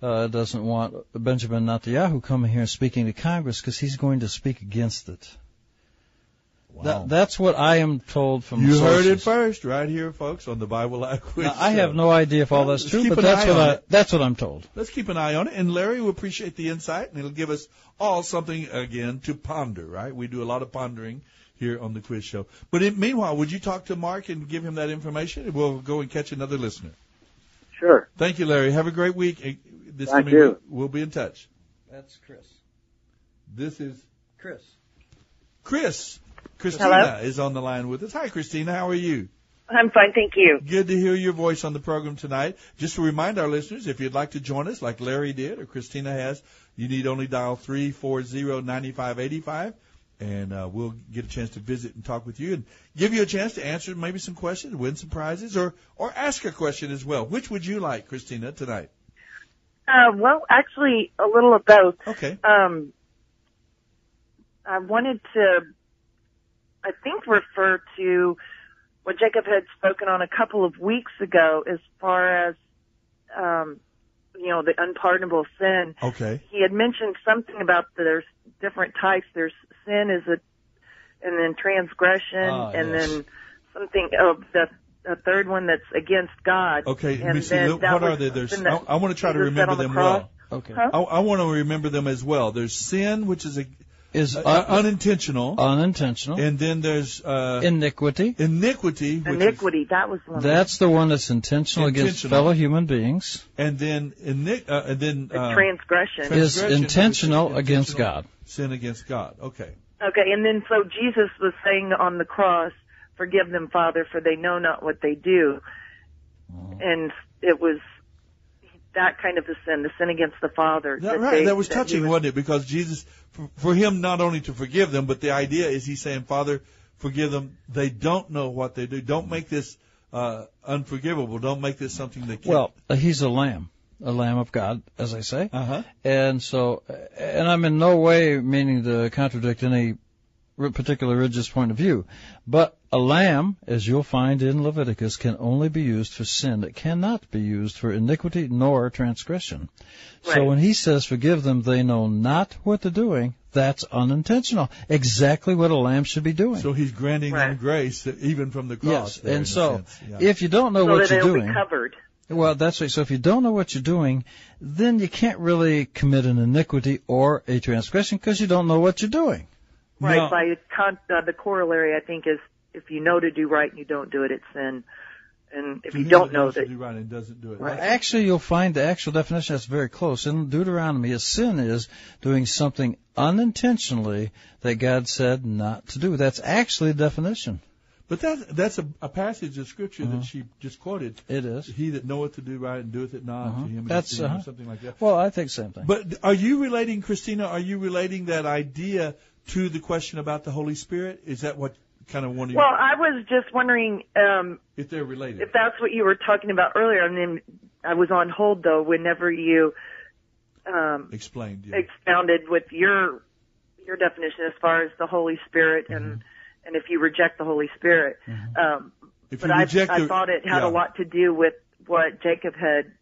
doesn't want Benjamin Netanyahu coming here and speaking to Congress, because he's going to speak against it. Wow. That's what I am told from the sources. You heard it first right here, folks, on the Bible Live Quiz Show. I have no idea if all that's true, but that's what I'm told. Let's keep an eye on it, and Larry will appreciate the insight, and it'll give us all something, again, to ponder, right? We do a lot of pondering here on the Quiz Show. But meanwhile, would you talk to Mark and give him that information, and we'll go and catch another listener? Sure. Thank you, Larry. Have a great week. Thank you. We'll be in touch. That's Chris. This is Chris. Chris. Christina is on the line with us. Hi, Christina. How are you? I'm fine, thank you. Good to hear your voice on the program tonight. Just to remind our listeners, if you'd like to join us like Larry did or Christina has, you need only dial 340-9585, and we'll get a chance to visit and talk with you and give you a chance to answer maybe some questions, win some prizes, or ask a question as well. Which would you like, Christina, tonight? Well, actually, a little of both. Okay. I wanted to... I think refer to what Jacob had spoken on a couple of weeks ago as far as, the unpardonable sin. Okay. He had mentioned something about there's different types. There's sin and then transgression, and yes. Then something of the third one that's against God. Okay. And then what are they? I want to try to remember them well. Okay. Huh? I want to remember them as well. There's sin, which is unintentional, and then there's iniquity. Iniquity. That was one. That's the one that's intentional against fellow human beings. And then transgression is intentional against God. Sin against God. Okay. Okay, and then so Jesus was saying on the cross, "Forgive them, Father, for they know not what they do," and it was. That kind of a sin, the sin against the Father. That right, that was touching, wasn't it? Because Jesus, for him not only to forgive them, but the idea is he's saying, Father, forgive them. They don't know what they do. Don't make this unforgivable. Don't make this something they can't. Well, he's a lamb of God, as I say. Uh-huh. And so, and I'm in no way meaning to contradict any particular religious point of view, but a lamb, as you'll find in Leviticus, can only be used for sin. It cannot be used for iniquity nor transgression. Right. So when he says, forgive them, they know not what they're doing, that's unintentional. Exactly what a lamb should be doing. So he's granting them grace, even from the cross. Yes, and so if you don't know what you're doing... Well, that's right. So if you don't know what you're doing, then you can't really commit an iniquity or a transgression because you don't know what you're doing. Right. Now, by the corollary, I think, is if you know to do right and you don't do it, it's sin. And if you don't know that... do right and doesn't do it. Well, actually, you'll find the actual definition that's very close. In Deuteronomy, a sin is doing something unintentionally that God said not to do. That's actually the definition. But that's a passage of Scripture that she just quoted. It is. He that knoweth to do right and doeth it not to him. That's something like that. Well, I think same thing. But are you relating, Christina, that idea to the question about the Holy Spirit? Is that what... Kind of wondering. Well, I was just wondering if they're related. If that's what you were talking about earlier, and then I was on hold though. Whenever you expounded with your definition as far as the Holy Spirit, and if you reject the Holy Spirit, I thought it had a lot to do with what Jacob had.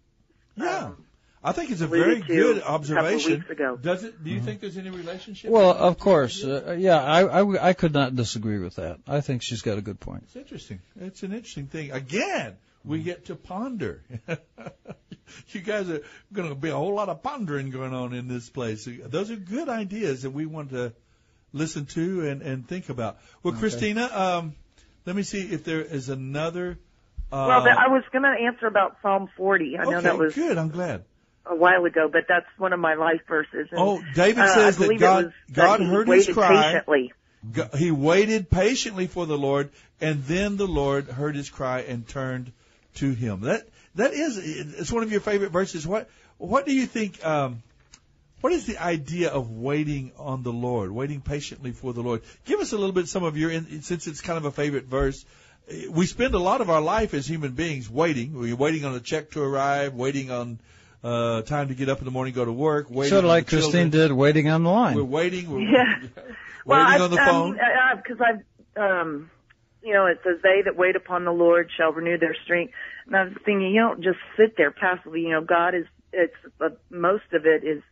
I think it's a very good observation. Does it? Do you think there's any relationship? Well, of course. I could not disagree with that. I think she's got a good point. It's interesting. It's an interesting thing. Again, we get to ponder. You guys are going to be a whole lot of pondering going on in this place. Those are good ideas that we want to listen to and think about. Well, okay. Christina, let me see if there is another. I was going to answer about Psalm 40. I know that was good. I'm glad. A while ago, but that's one of my life verses. And, David says that God heard his cry. Patiently. He waited patiently for the Lord, and then the Lord heard his cry and turned to him. It's one of your favorite verses. What do you think? What is the idea of waiting on the Lord, waiting patiently for the Lord? Give us a little bit, some of your, since it's kind of a favorite verse. We spend a lot of our life as human beings waiting. We're waiting on a check to arrive, waiting on time to get up in the morning, go to work. Sort of like Christine did, waiting on the line. We're waiting. Waiting on the phone? Because I've you know, it says, they that wait upon the Lord shall renew their strength. And I was thinking, you don't just sit there passively. You know, God is, most of it is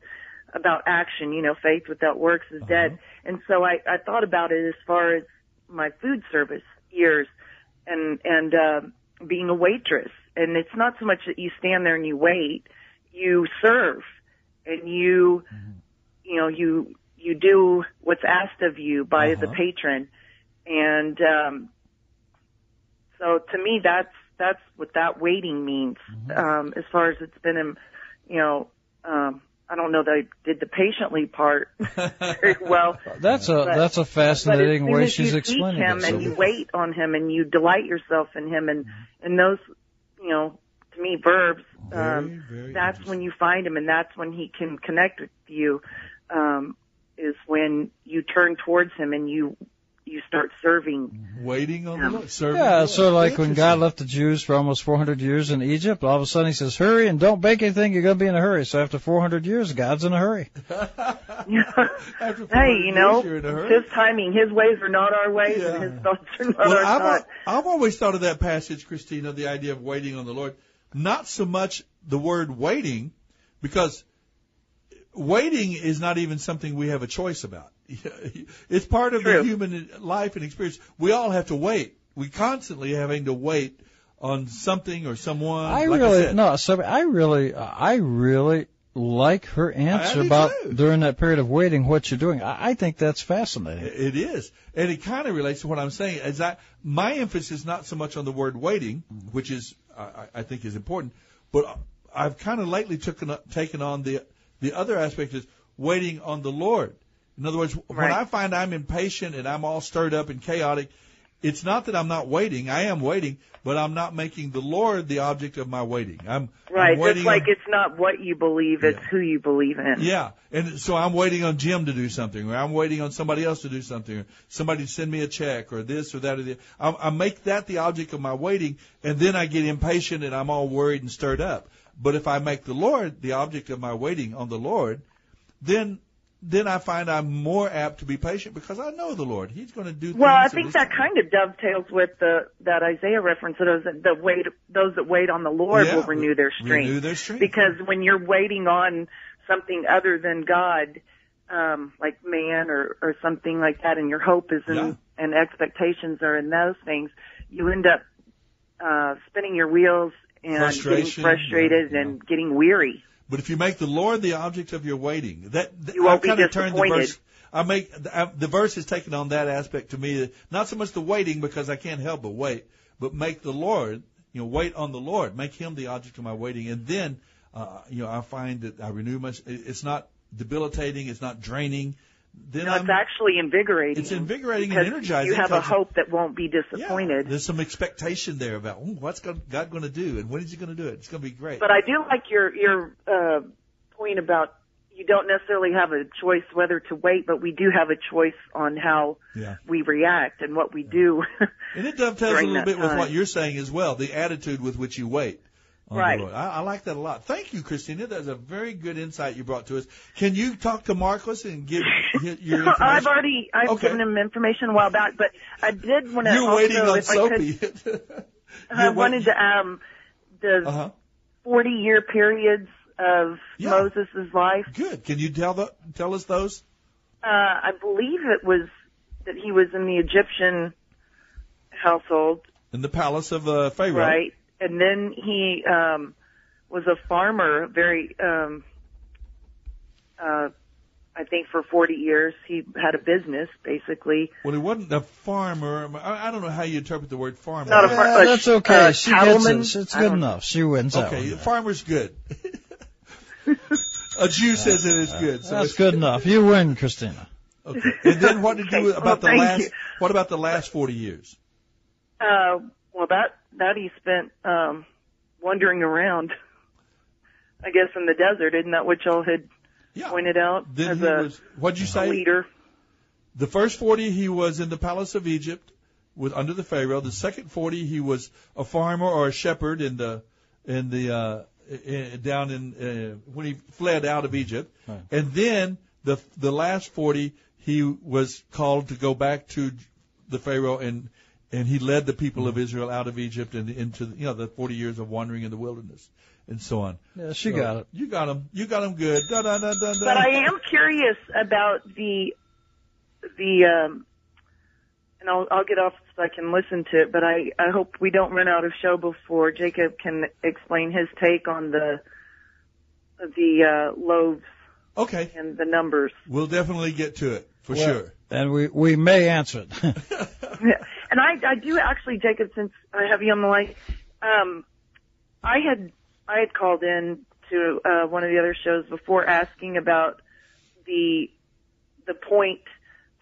about action. You know, faith without works is dead. And so I thought about it as far as my food service years and being a waitress. And it's not so much that you stand there and you wait. You serve and you, you know, you do what's asked of you by the patron. And, so to me, that's what that waiting means. As far as it's been, you know, I don't know that I did the patiently part very well. That's a fascinating way she's explaining it. But as soon as you seek him and you wait on him and you delight yourself in him and those, you know, to me, verbs, very that's when you find him and that's when he can connect with you, is when you turn towards him and you start serving. Waiting on the Lord. Yeah, so like when God left the Jews for almost 400 years in Egypt, all of a sudden he says, hurry and don't bake anything, you're going to be in a hurry. So after 400 years, God's in a hurry. Hey, you know, his timing, his ways are not our ways, and his thoughts are not our thoughts. I've always thought of that passage, Christina, the idea of waiting on the Lord. Not so much the word waiting, because waiting is not even something we have a choice about. It's part of the human life and experience. We all have to wait. We constantly having to wait on something or someone. I really like her answer about during that period of waiting what you're doing. I think that's fascinating. It is, and it kind of relates to what I'm saying. My emphasis is not so much on the word waiting, which is I think is important, but I've kind of lately taken on the other aspect is waiting on the Lord. In other words, when I find I'm impatient and I'm all stirred up and chaotic, it's not that I'm not waiting. I am waiting, but I'm not making the Lord the object of my waiting. I'm waiting. It's like it's not what you believe, it's who you believe in. Yeah, and so I'm waiting on Jim to do something, or I'm waiting on somebody else to do something, or somebody to send me a check, or this or that. Or the. I make that the object of my waiting, and then I get impatient and I'm all worried and stirred up. But if I make the Lord the object of my waiting on the Lord, then I find I'm more apt to be patient because I know the Lord. He's going to do things. Well, I think that kind of dovetails with that Isaiah reference to those that wait on the Lord will renew their strength. Because when you're waiting on something other than God, like man or something like that, and your hope is in and expectations are in those things, you end up spinning your wheels and getting frustrated and getting weary. But if you make the Lord the object of your waiting, you won't be disappointed. The verse has taken on that aspect to me. Not so much the waiting because I can't help but wait, but make the Lord, you know, wait on the Lord, make him the object of my waiting, and then, you know, I find that I renew much. It's not debilitating, it's not draining. It's actually invigorating. It's invigorating and energizing. You have a hope that won't be disappointed. Yeah, there's some expectation there about what's God going to do and when is he going to do it. It's going to be great. But I do like your point about you don't necessarily have a choice whether to wait, but we do have a choice on how we react and what we do. And it dovetails a little bit with what you're saying as well, the attitude with which you wait. Right. I like that a lot. Thank you, Christina. That's a very good insight you brought to us. Can you talk to Marcus and give your information? I've given him information a while back, but I did want to also... You're waiting on Soapy. I wanted to... the 40-year periods of Moses' life. Good. Can you tell us those? I believe it was that he was in the Egyptian household. In the palace of Pharaoh. Right. And then he was a farmer, very, I think for 40 years. He had a business, basically. Well, he wasn't a farmer. I don't know how you interpret the word farmer. Not a farmer. That's okay. She gets it. It's good enough. She wins out. Okay, farmer's good. A Jew says it is good. So that's good enough. You win, Christina. Okay. And then what did you do about what about the last 40 years? Well, that he spent wandering around, I guess, in the desert. Isn't that what y'all had pointed out? Then what'd you say? Leader. The first 40, he was in the palace of Egypt under the Pharaoh. The second 40, he was a farmer or a shepherd down in when he fled out of Egypt. Right. And then the last 40, he was called to go back to the Pharaoh, and he led the people of Israel out of Egypt and into the 40 years of wandering in the wilderness and so on. Yeah, she got it. You got him. You got him good. Da, da, da, da, da. But I am curious about the and I'll get off so I can listen to it. But I hope we don't run out of show before Jacob can explain his take on the loaves. Okay. And the numbers. We'll definitely get to it for sure. And we may answer it. And I do actually, Jacob, since I have you on the line, I had called in to one of the other shows before asking about the point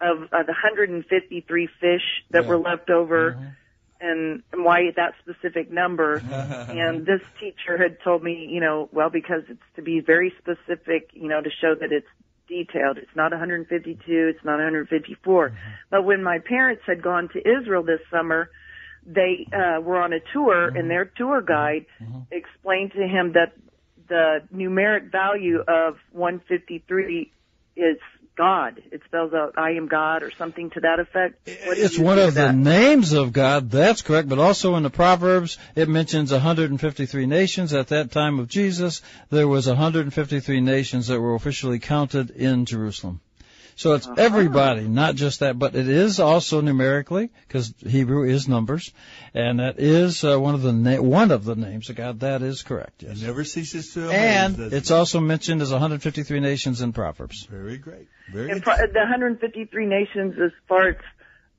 of the 153 fish that were left over, mm-hmm. and why that specific number. And this teacher had told me, because it's to be very specific, to show that it's detailed. It's not 152, it's not 154. Mm-hmm. But when my parents had gone to Israel this summer, they were on a tour, mm-hmm. and their tour guide mm-hmm. explained to him that the numeric value of 153 is God. It spells out, I am God, or something to that effect. It's one of the names of God, that's correct, but also in the Proverbs, it mentions 153 nations. At that time of Jesus, there was 153 nations that were officially counted in Jerusalem. So it's everybody, not just that, but it is also numerically, because Hebrew is numbers, and that is one of the names of God. That is correct. Yes. It never ceases to amaze. And it's also mentioned as 153 nations in Proverbs. Very great. Very. And the 153 nations as far as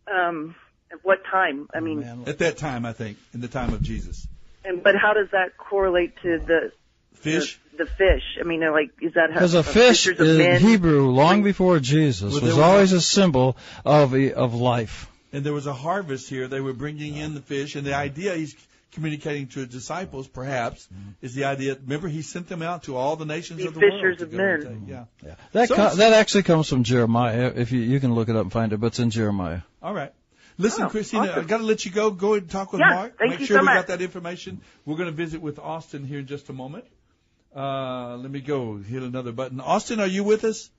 at what time? I mean, at that time, I think, in the time of Jesus. And but how does that correlate to the? Fish? The fish. I mean, is that how? Because a fish in Hebrew, long before Jesus, was always a symbol of life. And there was a harvest here. They were bringing in the fish, and the idea he's communicating to his disciples, perhaps, is the idea. Remember, he sent them out to all the nations of the world. Fishers of men. Yeah. That actually comes from Jeremiah. If you can look it up and find it, but it's in Jeremiah. All right. Listen, Christina, awesome. I've got to let you go. Go and talk with Mark. Make sure we got that information. We're going to visit with Austin here in just a moment. Let me go hit another button. Austin, are you with us?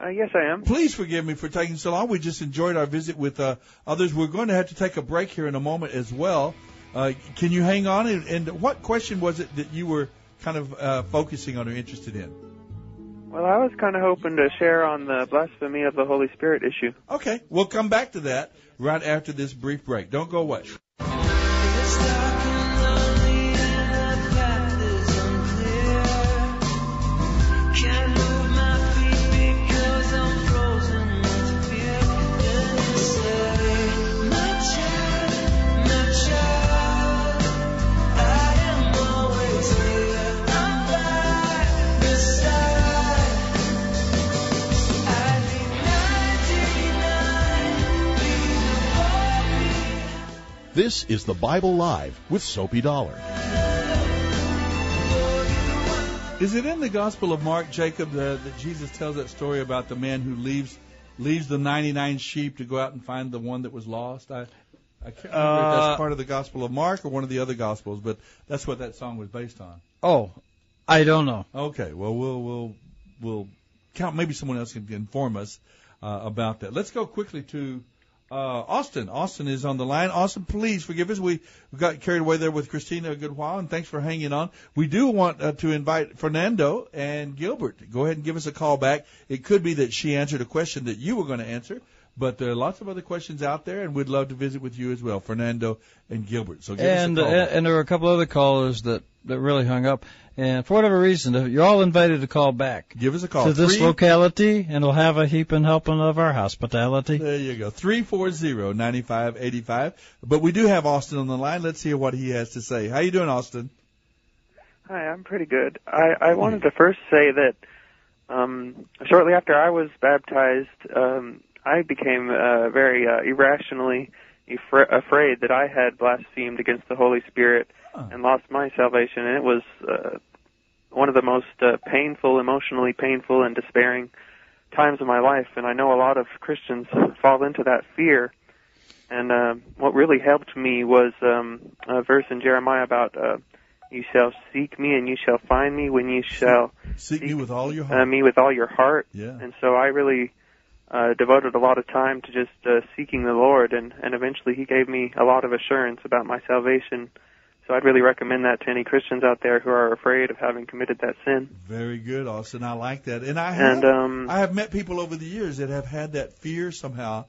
Yes, I am. Please forgive me for taking so long. We just enjoyed our visit with others. We're going to have to take a break here in a moment as well. Can you hang on? And what question was it that you were kind of focusing on or interested in? Well, I was kind of hoping to share on the blasphemy of the Holy Spirit issue. Okay. We'll come back to that right after this brief break. Don't go away. This is the Bible Live with Soapy Dollar. Is it in the Gospel of Mark, Jacob, that Jesus tells that story about the man who leaves the 99 sheep to go out and find the one that was lost? I can't remember if that's part of the Gospel of Mark or one of the other Gospels, but that's what that song was based on. Oh, I don't know. Okay, well we'll count. Maybe someone else can inform us about that. Let's go quickly to. Austin. Austin is on the line. Austin, please forgive us. We got carried away there with Christina a good while, and thanks for hanging on. We do want to invite Fernando and Gilbert. Go ahead and give us a call back. It could be that she answered a question that you were going to answer, but there are lots of other questions out there, and we'd love to visit with you as well, Fernando and Gilbert. So give us a call. And there were a couple other callers that really hung up. And for whatever reason, you're all invited to call back. Give us a call. To this locality, and we'll have a heap and helping of our hospitality. There you go. 340-9585. But we do have Austin on the line. Let's hear what he has to say. How you doing, Austin? Hi, I'm pretty good. I wanted to first say that shortly after I was baptized, I became very irrationally afraid that I had blasphemed against the Holy Spirit and lost my salvation, and it was one of the most emotionally painful and despairing times of my life, and I know a lot of Christians fall into that fear, and what really helped me was a verse in Jeremiah about you shall seek me and you shall find me when you shall seek me with all your heart. And so I really devoted a lot of time to just seeking the Lord, and eventually he gave me a lot of assurance about my salvation. So I'd really recommend that to any Christians out there who are afraid of having committed that sin. Very good, Austin. I like that. And I have met people over the years that have had that fear somehow,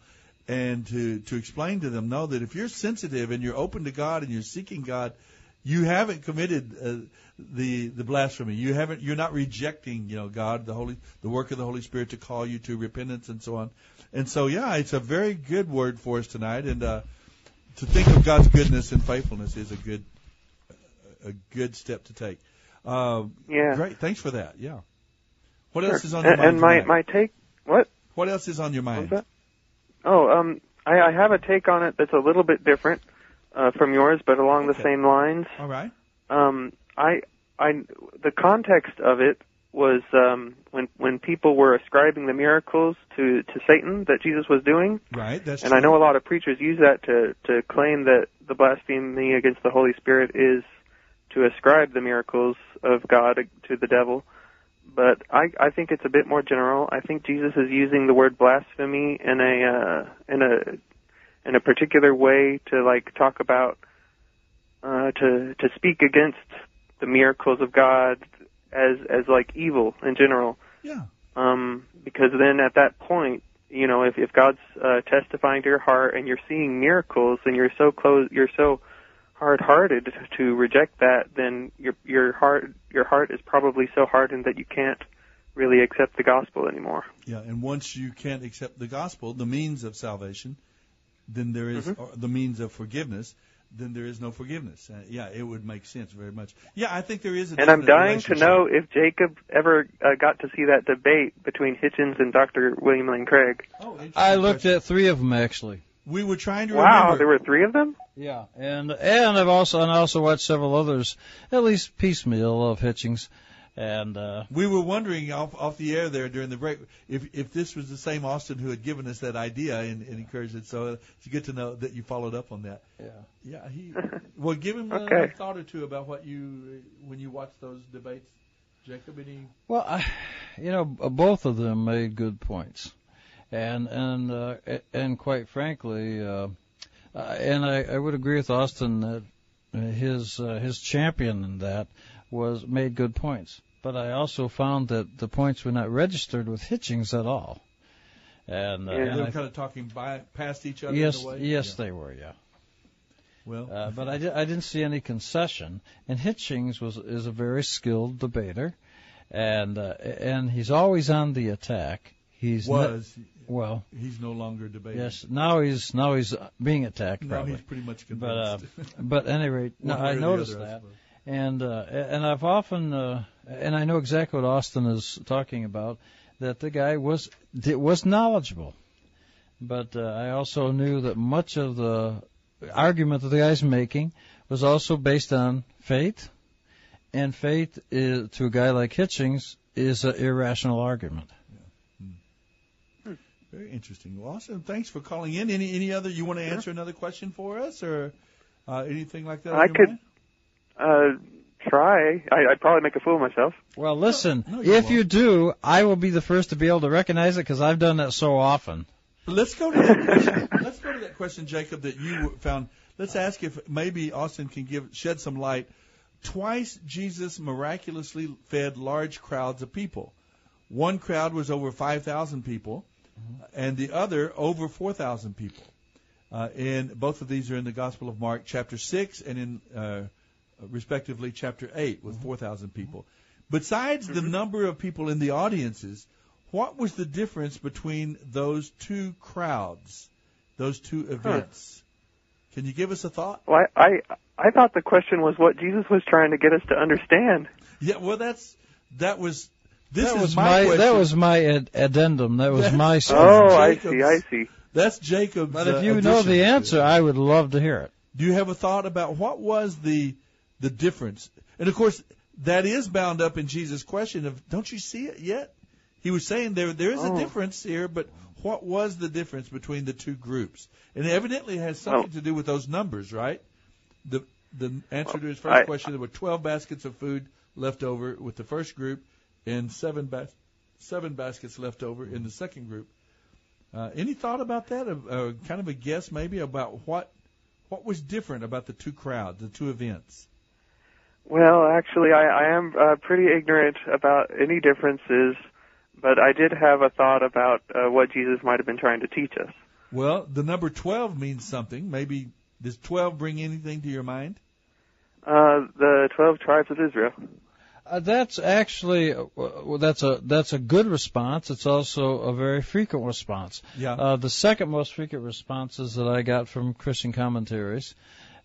and to explain to them, no, that if you're sensitive and you're open to God and you're seeking God, you haven't committed the blasphemy. You haven't. You're not rejecting, God, the work of the Holy Spirit to call you to repentance and so on. And so, it's a very good word for us tonight. And to think of God's goodness and faithfulness is a good step to take. Great. Thanks for that. Yeah. What else is on your mind? And my take. What? What else is on your mind? What's that? Oh, I have a take on it that's a little bit different from yours, but along the same lines. All right. The context of it was when people were ascribing the miracles to Satan that Jesus was doing. Right. That's true. And I know a lot of preachers use that to claim that the blasphemy against the Holy Spirit is to ascribe the miracles of God to the devil. But I think it's a bit more general. I think Jesus is using the word blasphemy in a particular way to talk about to speak against the miracles of God as evil in general. Yeah. Because then at that point, if God's testifying to your heart and you're seeing miracles and you're so close, you're so hard-hearted to reject that, then your heart is probably so hardened that you can't really accept the gospel anymore. Yeah. And once you can't accept the gospel, the means of salvation, then there is the means of forgiveness, then there is no forgiveness. It would make sense very much. Yeah, I think there is a. And I'm dying to know if Jacob ever got to see that debate between Hitchens and Dr. William Lane Craig. Oh, I looked at three of them, actually. We were trying to remember. Wow, there were three of them? Yeah, and I also watched several others, at least piecemeal, of Hitchens. And we were wondering off the air there during the break if this was the same Austin who had given us that idea and encouraged it. So it's good to know that you followed up on that. Yeah. Yeah. Give him a thought or two about what when you watched those debates, Jacob. Well, both of them made good points, and quite frankly, and I would agree with Austin that his champion in that made good points. But I also found that the points were not registered with Hitchings at all. And they were kind of talking past each other in a way? Yes, they were, yeah. Well, but I didn't see any concession. And Hitchings is a very skilled debater, and he's always on the attack. He's no longer debating. Yes, now he's being attacked. Probably. Now he's pretty much convinced. But at any rate, I noticed that. And I've often and I know exactly what Austin is talking about, that the guy was knowledgeable, but I also knew that much of the argument that the guy's making was also based on faith, and faith is, to a guy like Hitchings, is an irrational argument. Yeah. Very interesting. Well, Austin, thanks for calling in. Any other? You want to answer another question for us, or anything like that? I could. Mind? Try. I'd probably make a fool of myself. Well, listen, if you do, I will be the first to be able to recognize it because I've done that so often. Let's go to that question. Let's go to that question, Jacob, that you found. Let's ask if maybe Austin can shed some light. Twice Jesus miraculously fed large crowds of people. One crowd was over 5,000 people, and the other over 4,000 people. And both of these are in the Gospel of Mark, chapter 6, and in respectively chapter 8 with 4,000 people. Besides the number of people in the audiences, what was the difference between those two crowds, those two events? Can you give us a thought? Well, I thought the question was what Jesus was trying to get us to understand. Yeah, well, that was my addendum. That was my story. Oh, Jacob's, I see. That's Jacob's. But if you know the answer, I would love to hear it. Do you have a thought about what was the difference? And, of course, that is bound up in Jesus' question of, don't you see it yet? He was saying there is a difference here, but what was the difference between the two groups? And it evidently has something to do with those numbers, right? The answer to his first question, there were 12 baskets of food left over with the first group and seven baskets left over in the second group. Any thought about that? Kind of a guess maybe about what was different about the two crowds, the two events? Well, actually, I am pretty ignorant about any differences, but I did have a thought about what Jesus might have been trying to teach us. Well, the number 12 means something. Maybe does 12 bring anything to your mind? The 12 tribes of Israel. That's actually that's a good response. It's also a very frequent response. Yeah. The second most frequent responses that I got from Christian commentaries,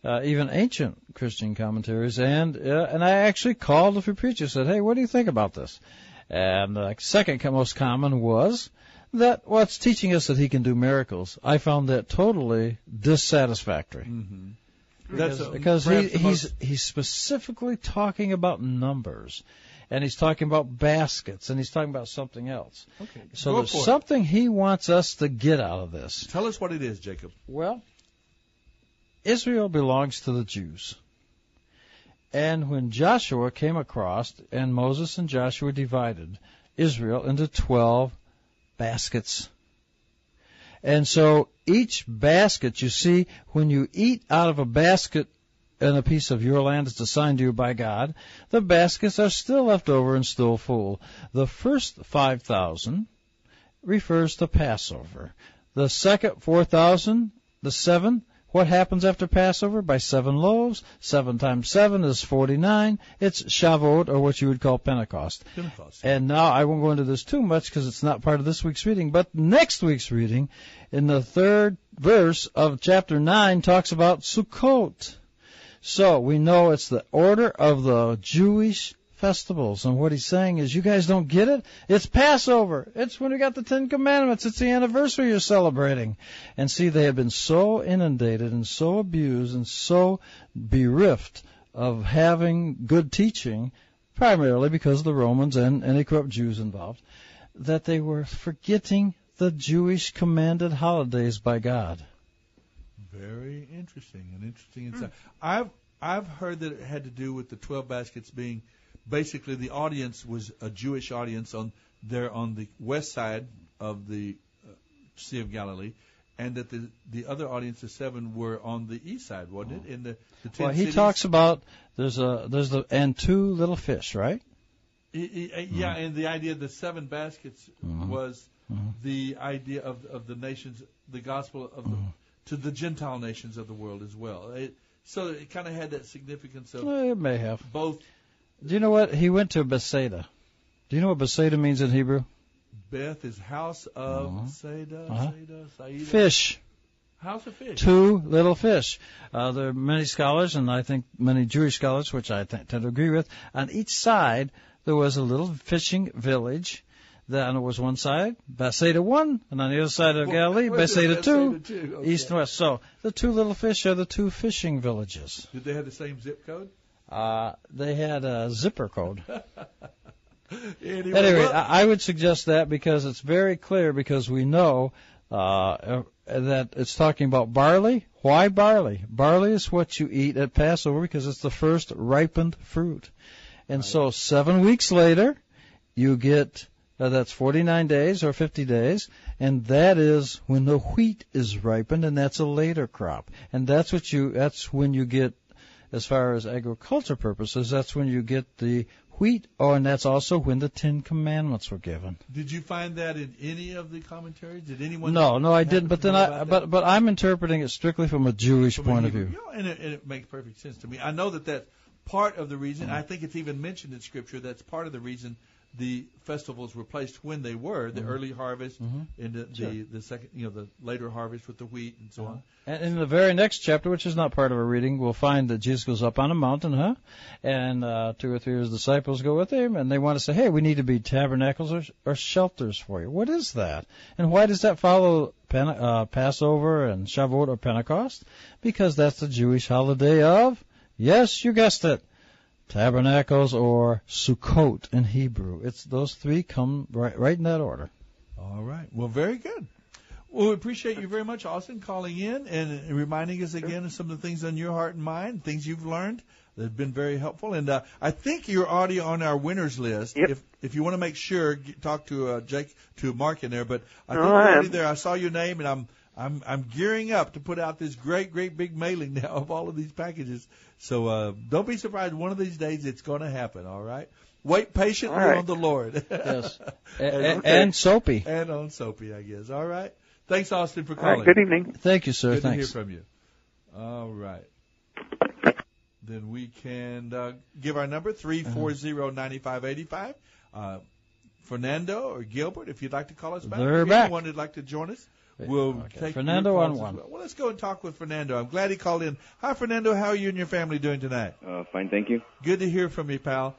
even ancient Christian commentaries, and I actually called a few preachers and said, "Hey, what do you think about this?" And the second most common was that, well, it's teaching us that he can do miracles. I found that totally dissatisfactory. Mm-hmm. Because he's specifically talking about numbers, and he's talking about baskets, and he's talking about something else. Okay. So there's something he wants us to get out of this. Tell us what it is, Jacob. Well, Israel belongs to the Jews. And when Joshua came across, and Moses and Joshua divided Israel into 12 baskets. And so each basket, you see, when you eat out of a basket and a piece of your land is assigned to you by God, the baskets are still left over and still full. The first 5,000 refers to Passover. The second 4,000, the 7, what happens after Passover? By 7 loaves. 7 times 7 is 49. It's Shavuot, or what you would call Pentecost. And now I won't go into this too much because it's not part of this week's reading. But next week's reading, in the third verse of chapter 9, talks about Sukkot. So we know it's the order of the Jewish festivals. And what he's saying is, you guys don't get it? It's Passover. It's when we got the Ten Commandments. It's the anniversary you're celebrating. And see, they have been so inundated and so abused and so bereft of having good teaching, primarily because of the Romans and any corrupt Jews involved, that they were forgetting the Jewish commanded holidays by God. Very interesting. An interesting insight. I've heard that it had to do with the 12 baskets being... Basically, the audience was a Jewish audience on the west side of the Sea of Galilee, and that the other audience of 7 were on the east side, wasn't it? In the 10 cities. He talks about there's 2 little fish, right? Yeah, and the idea of the 7 baskets was the idea of the nations, the gospel of to the Gentile nations of the world as well. So it kind of had that significance of it may have both. Do you know what? He went to Bethsaida. Do you know what Bethsaida means in Hebrew? Beth is house of Saida. Fish. House of fish. 2 little fish. There are many scholars, and I think many Jewish scholars, which I tend to agree with. On each side, there was a little fishing village. Then it was one side, Bethsaida 1, and on the other side of Galilee, Bethsaida 2, okay. East and west. So the 2 little fish are the 2 fishing villages. Did they have the same zip code? They had a zipper code. Anyway, I would suggest that because it's very clear, because we know that it's talking about barley. Why barley? Barley is what you eat at Passover because it's the first ripened fruit. And so 7 weeks later, you get, that's 49 days or 50 days, and that is when the wheat is ripened, and that's a later crop. And that's when you get, as far as agriculture purposes, that's when you get the wheat, and that's also when the Ten Commandments were given. Did you find that in any of the commentaries? Did anyone? No, I didn't. But then, but I'm interpreting it strictly from a Jewish point of view. You know, and it makes perfect sense to me. I know that's part of the reason. I think it's even mentioned in Scripture. That's part of the reason the festivals were placed when they were the early harvest and the second, the later harvest with the wheat and so on. And in the very next chapter, which is not part of a reading, we'll find that Jesus goes up on a mountain, and 2 or 3 of his disciples go with him, and they want to say, "Hey, we need to be tabernacles or shelters for you." What is that? And why does that follow Passover and Shavuot or Pentecost? Because that's the Jewish holiday of, yes, you guessed it, Tabernacles or Sukkot in Hebrew. It's those 3 come right in that order. All right. Well, very good. Well, we appreciate you very much, Austin, calling in and reminding us again of some of the things on your heart and mind, things you've learned that have been very helpful. And I think you're already on our winners list. Yep. If you want to make sure, talk to Mark in there. But I think you're already there. I saw your name, and I'm gearing up to put out this great big mailing now of all of these packages. So don't be surprised. One of these days it's going to happen, all right? Wait patiently on the Lord. Yes. And Soapy. And on Soapy, I guess. All right. Thanks, Austin, for calling. All right, good evening. Thank you, sir. Good to hear from you. All right. Then we can give our number, 340-9585. Fernando or Gilbert, if you'd like to call us back. They're back. Anyone who'd like to join us, we'll take Fernando on one. Well, let's go and talk with Fernando. I'm glad he called in. Hi, Fernando. How are you and your family doing tonight? Fine, thank you. Good to hear from you, pal.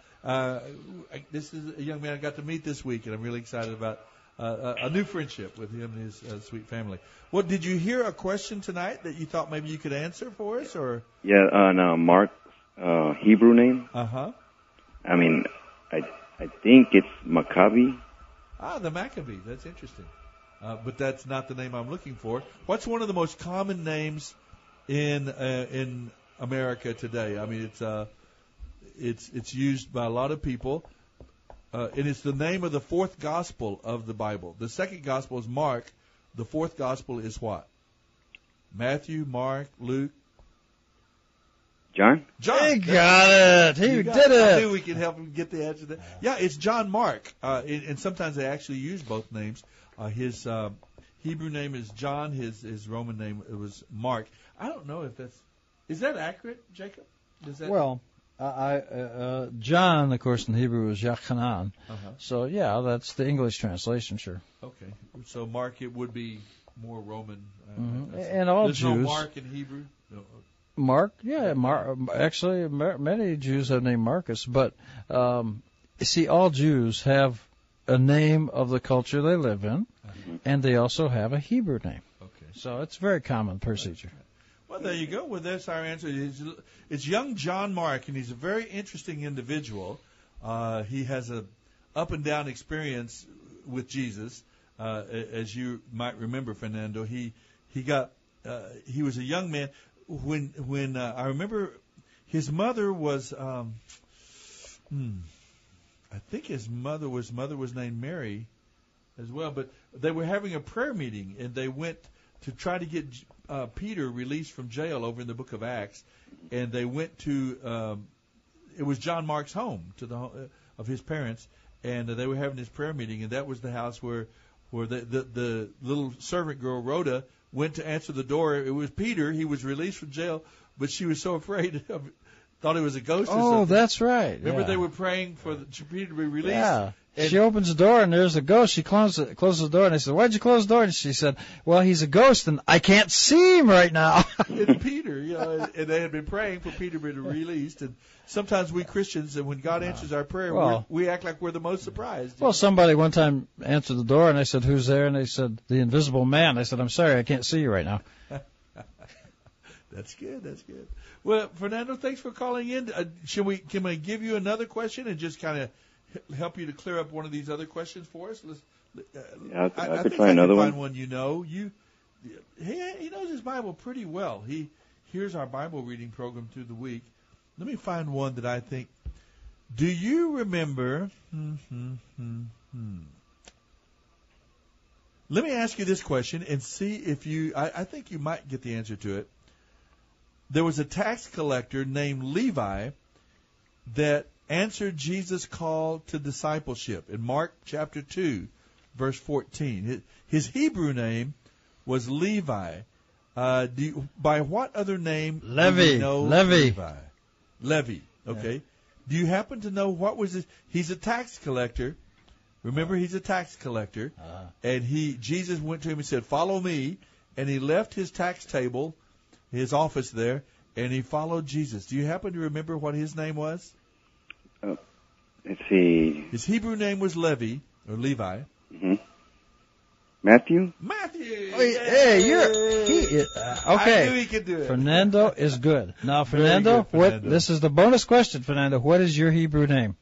This is a young man I got to meet this week, and I'm really excited about a new friendship with him and his sweet family. Well, did you hear a question tonight that you thought maybe you could answer for us? Or no, Mark's Hebrew name. I mean, I think it's Maccabi. Ah, the Maccabi. That's interesting. But that's not the name I'm looking for. What's one of the most common names in America today? I mean, it's used by a lot of people. And it's the name of the fourth gospel of the Bible. The second gospel is Mark. The fourth gospel is what? Matthew, Mark, Luke. John. He got it. He did it. I knew we could help him get the answer to that. Yeah, it's John Mark. And sometimes they actually use both names. His Hebrew name is John. His Roman name was Mark. I don't know if that's... Is that accurate, Jacob? Well... John, of course, in Hebrew is Yachanan. So, yeah, that's the English translation, sure. Okay. So, Mark, it would be more Roman. And all Jews. There's no Mark in Hebrew? No. Mark? Yeah. Mark, actually, many Jews have named Marcus. But, you see, all Jews have a name of the culture they live in, and they also have a Hebrew name. Okay. So, it's very common procedure. Right. Well, there you go. Well, that's our answer. It's young John Mark, and he's a very interesting individual. He has a up-and-down experience with Jesus, as you might remember, Fernando. He was a young man when I remember his mother was I think his mother was named Mary as well, but they were having a prayer meeting, and they went to try to get Peter released from jail over in the book of Acts, and they went to it was John Mark's home, to the of his parents, and they were having this prayer meeting, and that was the house where the little servant girl Rhoda went to answer the door. It was Peter. He was released from jail, but she was so afraid of it, thought it was a ghost or something. Oh, that's right. Remember, they were praying for Peter to be released? Yeah. And she opens the door, and there's a ghost. She closes the door, and I said, "Why'd you close the door?" And she said, "Well, he's a ghost, and I can't see him right now." And Peter, you know, and they had been praying for Peter to be released. And sometimes we Christians, and when God answers our prayer, we act like we're the most surprised. Well, somebody one time answered the door, and I said, "Who's there?" And they said, "The invisible man." I said, "I'm sorry, I can't see you right now." That's good. That's good. Well, Fernando, thanks for calling in. Can we give you another question and just kind of help you to clear up one of these other questions for us? I could try another one. Find one, you know. He knows his Bible pretty well. He hears our Bible reading program through the week. Let me find one that I think. Do you remember? Let me ask you this question and see if you. I think you might get the answer to it. There was a tax collector named Levi that answered Jesus' call to discipleship in Mark chapter 2, verse 14. His Hebrew name was Levi. By what other name? Levi. Levi. Okay. Yeah. Do you happen to know what was his? He's a tax collector. Remember, he's a tax collector, and Jesus went to him and said, "Follow me," and he left his tax table, his office there, and he followed Jesus. Do you happen to remember what his name was? Let's see. His Hebrew name was Levi. Mm-hmm. Matthew. Oh, yeah. Hey, okay. I knew he could do it. Fernando is good. Now, Fernando, Fernando. This is the bonus question, Fernando. What is your Hebrew name?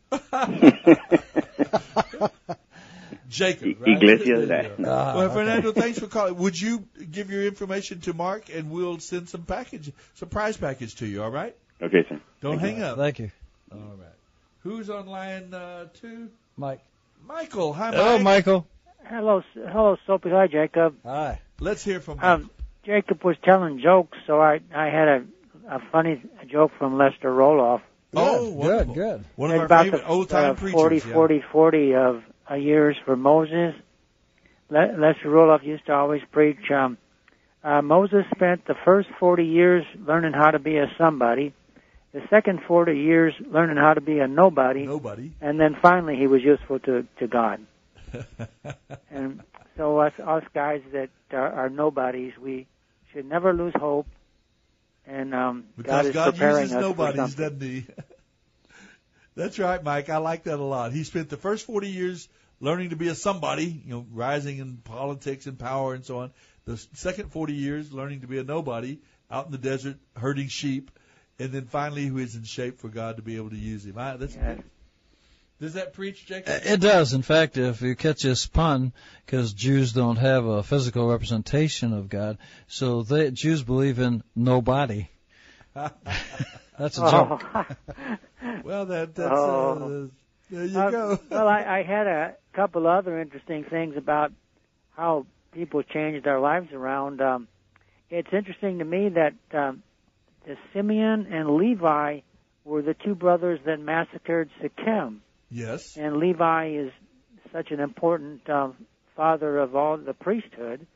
Jacob, right? Iglesias. Well, Fernando, thanks for calling. Would you give your information to Mark, and we'll send some prize package to you, all right? Okay, sir. Don't hang up. Thank you. All right. Who's on line two? Mike. Michael, hi, Mike. Hello, Michael. Hello, Soapy. Hi, Jacob. Hi. Let's hear from Michael. Jacob was telling jokes, so I had a funny joke from Lester Roloff. Oh, good, good. One of our favorite old-time preachers. 40 of years for Moses. Lester Roloff used to always preach, Moses spent the first 40 years learning how to be a somebody, the second 40 years learning how to be a nobody, and then finally he was useful to God. And so us guys that are nobodies, we should never lose hope. And because God uses nobodies, doesn't he? That's right, Mike. I like that a lot. He spent the first 40 years learning to be a somebody, you know, rising in politics and power and so on. The second 40 years learning to be a nobody out in the desert herding sheep. And then finally, who is in shape for God to be able to use him. Does that preach, Jacob? It does. In fact, if you catch this pun, because Jews don't have a physical representation of God, so Jews believe in nobody. That's a joke. Well, that's there you go. Well, I had a couple other interesting things about how people change their lives around. It's interesting to me that Simeon and Levi were the two brothers that massacred Shechem. Yes. And Levi is such an important father of all the priesthood.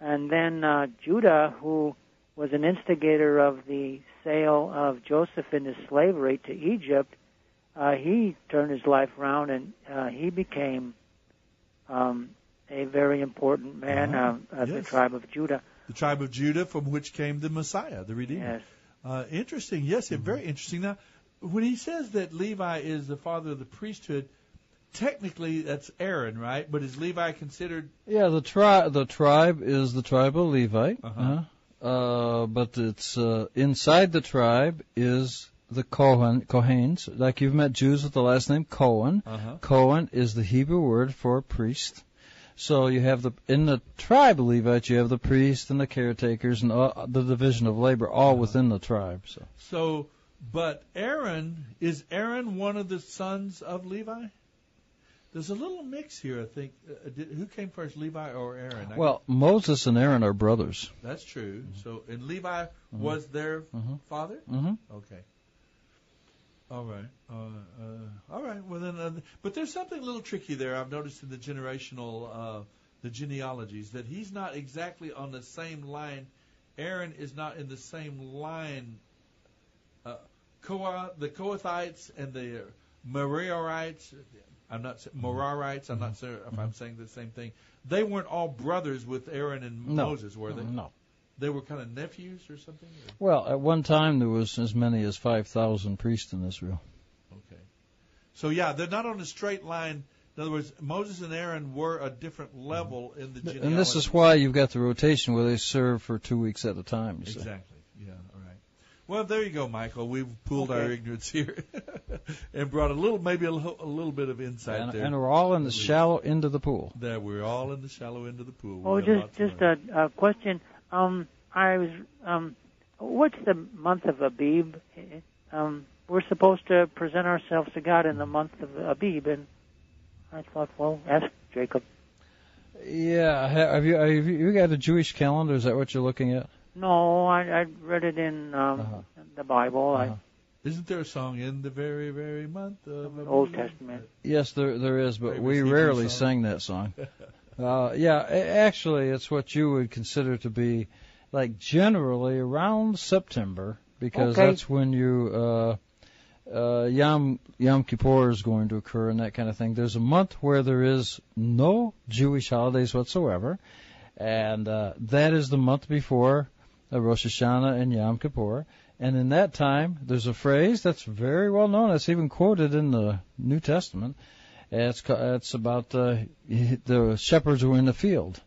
And then Judah, who was an instigator of the sale of Joseph into slavery to Egypt, he turned his life around, and he became a very important man of the tribe of Judah. The tribe of Judah, from which came the Messiah, the Redeemer. Yes. Interesting. Yes, very interesting. Now, when he says that Levi is the father of the priesthood, technically that's Aaron, right? But is Levi considered? Yeah, the tribe is the tribe of Levi. Uh-huh. But it's inside the tribe is the Kohanes. Like you've met Jews with the last name Cohen. Uh-huh. Cohen is the Hebrew word for priest. So you have in the tribe of Levites, you have the priests and the caretakers and the division of labor all within the tribe. So, but is Aaron one of the sons of Levi? There's a little mix here, I think. Who came first, Levi or Aaron? Well, Moses and Aaron are brothers. That's true. Mm-hmm. So, and Levi was their father? Mm-hmm. Okay. All right. All right. Well, then, but there's something a little tricky there. I've noticed in the generational, the genealogies, that he's not exactly on the same line. Aaron is not in the same line. The Kohathites and the Merarites. I'm not sure if I'm saying the same thing. They weren't all brothers with Aaron and Moses, were they? No. They were kind of nephews or something? Or? Well, at one time there was as many as 5,000 priests in Israel. Okay. So, yeah, they're not on a straight line. In other words, Moses and Aaron were a different level in the genealogy. And this is why you've got the rotation where they serve for 2 weeks at a time. Exactly. Yeah, all right. Well, there you go, Michael. We've pooled our ignorance here and brought a little bit of insight there. And we're all in the shallow end of the pool. There, we're all in the shallow end of the pool. Oh, just a question. What's the month of Abib? We're supposed to present ourselves to God in the month of Abib, and I thought, well, ask Jacob. Yeah, have you got a Jewish calendar? Is that what you're looking at? No, I read it in the Bible. Isn't there a song, in the very, very month of Abib? Old Testament. Yes, there is, but we rarely sang that song. Actually, it's what you would consider to be, like, generally around September, because that's when you Yom Kippur is going to occur and that kind of thing. There's a month where there is no Jewish holidays whatsoever, and that is the month before Rosh Hashanah and Yom Kippur. And in that time, there's a phrase that's very well known. It's even quoted in the New Testament. It's about the shepherds who were in the field,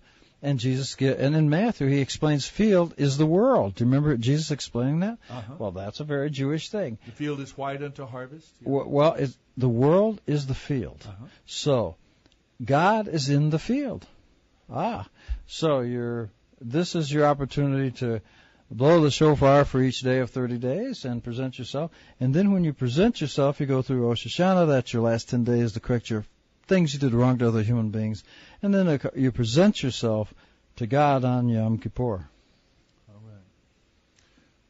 and and in Matthew he explains field is the world. Do you remember Jesus explaining that? Uh-huh. Well, that's a very Jewish thing. The field is white unto harvest. Yeah. Well, the world is the field. Uh-huh. So God is in the field. So this is your opportunity to blow the shofar for each day of 30 days and present yourself. And then when you present yourself, you go through Rosh Hashanah. That's your last 10 days to correct your things you did wrong to other human beings. And then you present yourself to God on Yom Kippur. All right.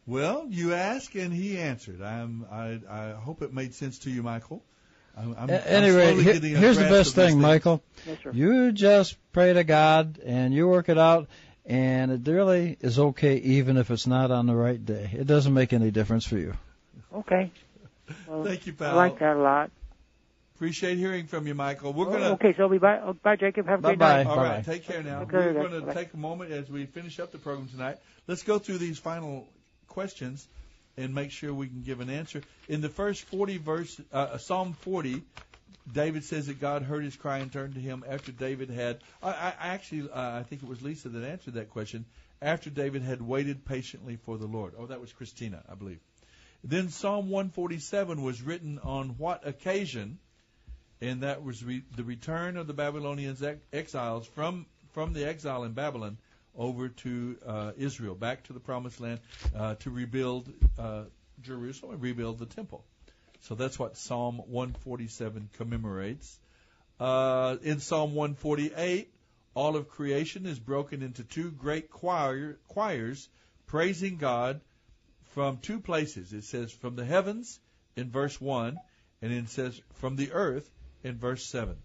Well, you asked and he answered. I hope it made sense to you, Michael. Here's the best thing, Michael. Yes, sir. You just pray to God and you work it out, and it really is okay even if it's not on the right day. It doesn't make any difference for you. Okay. Well, thank you, pal. I like that a lot. Appreciate hearing from you, Michael. We're gonna. Okay, so bye, Jacob. Have a great night. All right, take care now. Okay, we're going to take a moment as we finish up the program tonight. Let's go through these final questions and make sure we can give an answer. In the first 40 verse, Psalm 40, David says that God heard his cry and turned to him after David had, I think it was Lisa that answered that question, after David had waited patiently for the Lord. Oh, that was Christina, I believe. Then Psalm 147 was written on what occasion? And that was the return of the Babylonians exiles from the exile in Babylon over to Israel, back to the Promised Land, to rebuild Jerusalem and rebuild the temple. So that's what Psalm 147 commemorates. In Psalm 148, all of creation is broken into two great choirs praising God from two places. It says from the heavens in verse 1, and it says from the earth in verse 7.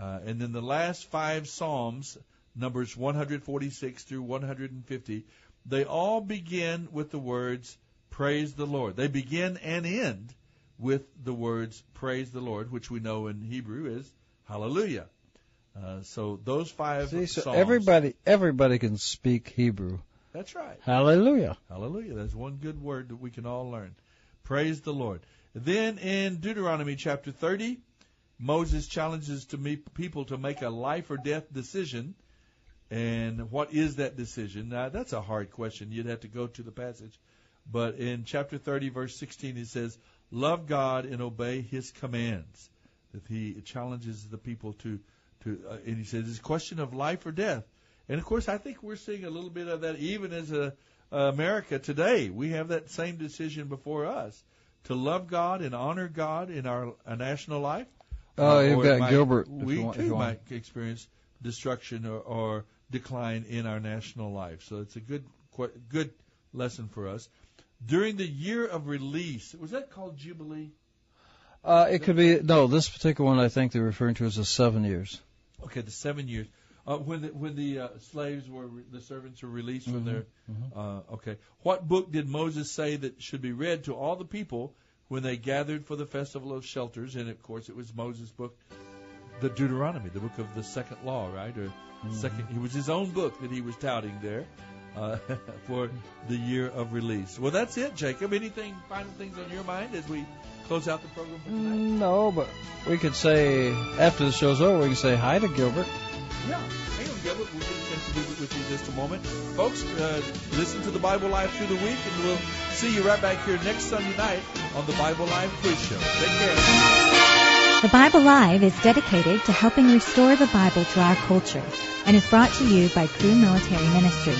And then the last five Psalms, Numbers 146 through 150, they all begin with the words, praise the Lord. They begin and end with the words, praise the Lord, which we know in Hebrew is hallelujah. So those five Psalms. So everybody can speak Hebrew. That's right. Hallelujah. Hallelujah. That's one good word that we can all learn. Praise the Lord. Then in Deuteronomy chapter 30, Moses challenges people to make a life or death decision. And what is that decision? Now, that's a hard question. You'd have to go to the passage. But in chapter 30, verse 16, it says, love God and obey his commands. That he challenges the people to and he says, it's a question of life or death. And, of course, I think we're seeing a little bit of that even as America today. We have that same decision before us, to love God and honor God in our national life. Oh, you've got Gilbert. We might experience destruction or decline in our national life. So it's a good lesson for us. During the year of release, was that called Jubilee? It could be. No, this particular one I think they're referring to as the 7 years. Okay, the 7 years. The servants were released from their. Mm-hmm. Okay. What book did Moses say that should be read to all the people when they gathered for the Festival of Shelters? And, of course, it was Moses' book, the Deuteronomy, the book of the second law, right? Or second, it was his own book that he was touting there for the year of release. Well, that's it, Jacob. Anything, final things on your mind as we close out the program for tonight? No, but we could say, after the show's over, we can say hi to Gilbert. Yeah, hang on, Gilbert. We'll get a chance to do it with you in just a moment. Folks, listen to the Bible Live through the week, and we'll see you right back here next Sunday night on the Bible Live Quiz Show. Take care. The Bible Live is dedicated to helping restore the Bible to our culture and is brought to you by Crew Military Ministry.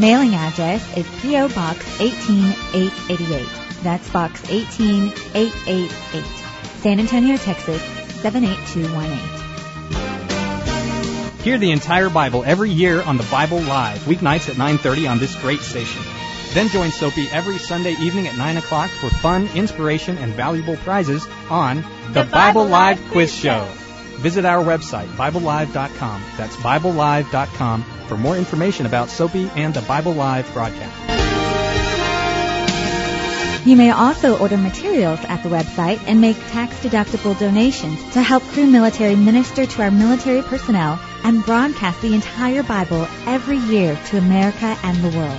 Mailing address is P.O. Box 18888. That's Box 18888. San Antonio, Texas 78218. Hear the entire Bible every year on the Bible Live, weeknights at 9:30 on this great station. Then join Soapy every Sunday evening at 9 o'clock for fun, inspiration, and valuable prizes on the Bible Live Quiz Show. Visit our website, BibleLive.com. That's BibleLive.com for more information about Soapy and the Bible Live broadcast. You may also order materials at the website and make tax-deductible donations to help Crew Military minister to our military personnel and broadcast the entire Bible every year to America and the world.